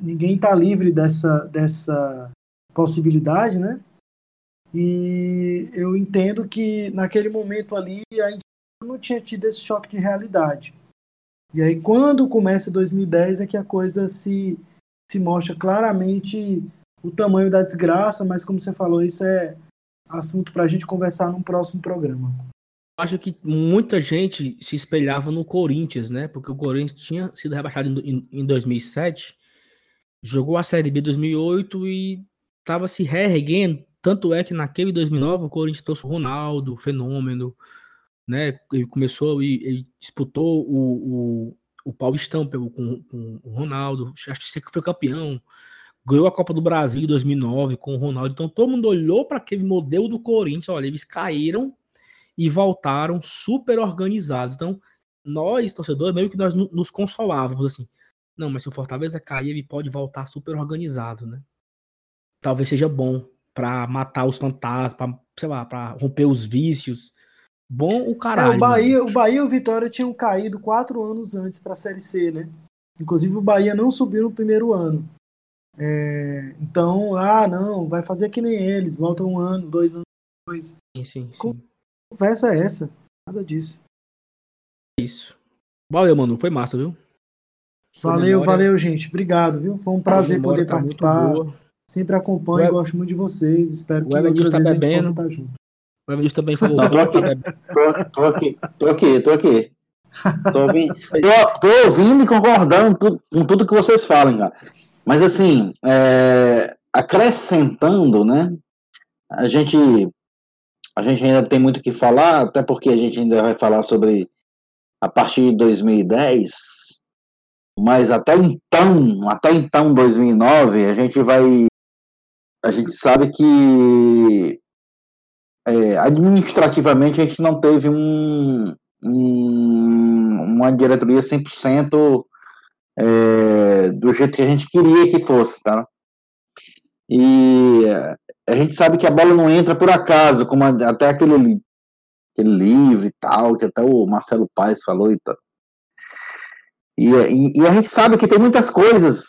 ninguém está livre dessa possibilidade, né? E eu entendo que naquele momento ali a gente não tinha tido esse choque de realidade. E aí quando começa 2010 é que a coisa se mostra claramente o tamanho da desgraça, mas como você falou, isso é assunto para a gente conversar num próximo programa. Acho que muita gente se espelhava no Corinthians, né? Porque o Corinthians tinha sido rebaixado em 2007, jogou a Série B em 2008 e estava se reerguendo. Tanto é que naquele 2009 o Corinthians trouxe o Ronaldo, o Fenômeno, né? Ele começou e ele disputou o Paulistão com o Ronaldo, acho que foi campeão, ganhou a Copa do Brasil em 2009 com o Ronaldo. Então todo mundo olhou para aquele modelo do Corinthians, olha, eles caíram e voltaram super organizados. Então, nós, torcedores, meio que nós nos consolávamos, assim, não, mas se o Fortaleza cair, ele pode voltar super organizado, né? Talvez seja bom para matar os fantasmas, pra, sei lá, para romper os vícios. Bom o caralho. O Bahia e o Vitória tinham caído 4 anos antes para a Série C, né? Inclusive, o Bahia não subiu no primeiro ano. Então, não, vai fazer que nem eles, volta 1 ano, 2 anos depois. Sim. Conversa é essa, nada disso. É isso. Valeu, mano, foi massa, viu? Valeu, gente, obrigado, viu? Foi um prazer poder participar. Sempre acompanho, gosto muito de vocês, espero que outras vezes a gente possa estar junto. O Evanilson também falou. Tô aqui. Tô ouvindo e concordando com tudo que vocês falam, cara. Mas assim, acrescentando, né, a gente ainda tem muito o que falar, até porque a gente ainda vai falar sobre, a partir de 2010, mas até então 2009, a gente sabe que administrativamente a gente não teve uma diretoria 100% do jeito que a gente queria que fosse, tá? E a gente sabe que a bola não entra por acaso, como até aquele livro e tal, que até o Marcelo Paes falou e tal. E a gente sabe que tem muitas coisas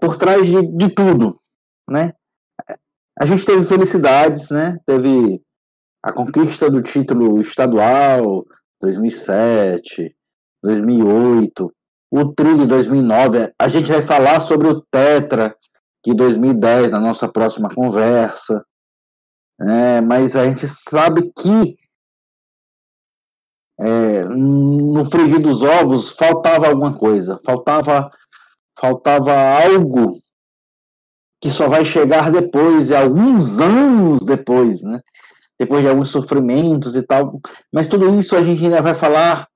por trás de tudo, né? A gente teve felicidades, né? Teve a conquista do título estadual, 2007, 2008, o tri de 2009. A gente vai falar sobre o tetra de 2010 na nossa próxima conversa, mas a gente sabe que no frigir dos ovos faltava alguma coisa, faltava algo que só vai chegar depois, alguns anos depois, né? Depois de alguns sofrimentos e tal, mas tudo isso a gente ainda vai falar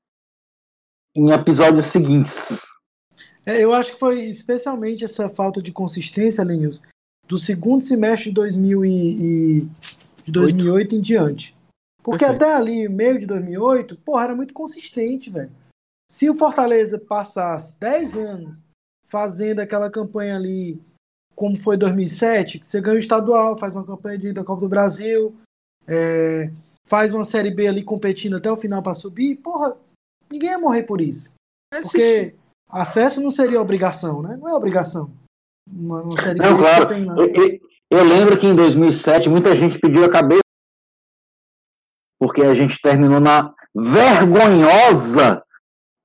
em episódios seguintes. Eu acho que foi especialmente essa falta de consistência, Alenilson, do segundo semestre de 2008 em diante. Porque até ali, meio de 2008, era muito consistente, velho. Se o Fortaleza passasse 10 anos fazendo aquela campanha ali como foi 2007, que você ganha o estadual, faz uma campanha da Copa do Brasil, faz uma Série B ali competindo até o final para subir, porra, ninguém ia morrer por isso. Porque acesso não seria obrigação, né? Não é obrigação. Uma Série não, B claro. Não tem nada. Eu lembro que em 2007 muita gente pediu a cabeça porque a gente terminou na vergonhosa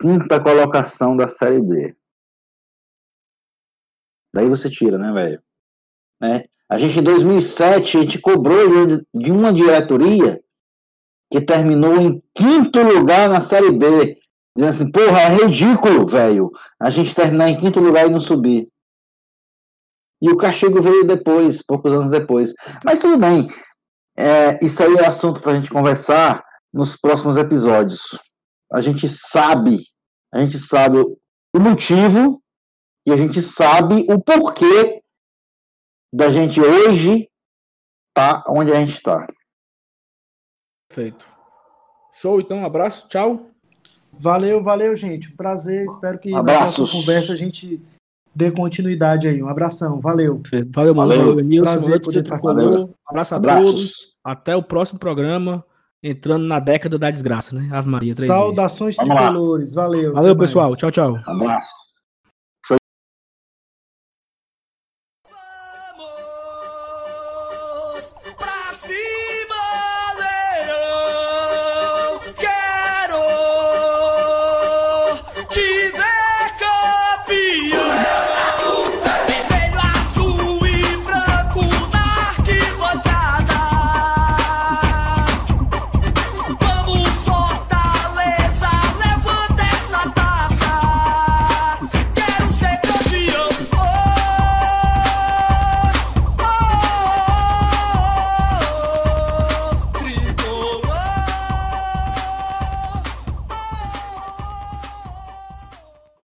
5ª colocação da Série B. Daí você tira, né, velho? Né? A gente, em 2007, a gente cobrou de uma diretoria que terminou em 5º lugar na Série B. Dizendo assim, porra, é ridículo, velho, a gente terminar em 5º lugar e não subir. E o castigo veio depois, poucos anos depois. Mas tudo bem. Isso aí é assunto pra gente conversar nos próximos episódios. A gente sabe o motivo e a gente sabe o porquê da gente hoje tá onde a gente tá. Perfeito. Show, então, um abraço, tchau. Valeu, gente. Prazer, espero que Abraços. Na nossa conversa a gente dê continuidade aí. Um abração, valeu. Valeu, Nilson. Prazer poder participar. Abraço a todos. Até o próximo programa, entrando na década da desgraça, né? Ave Maria. Saudações tricolores, valeu. Valeu, pessoal. Tchau, tchau. Abraço.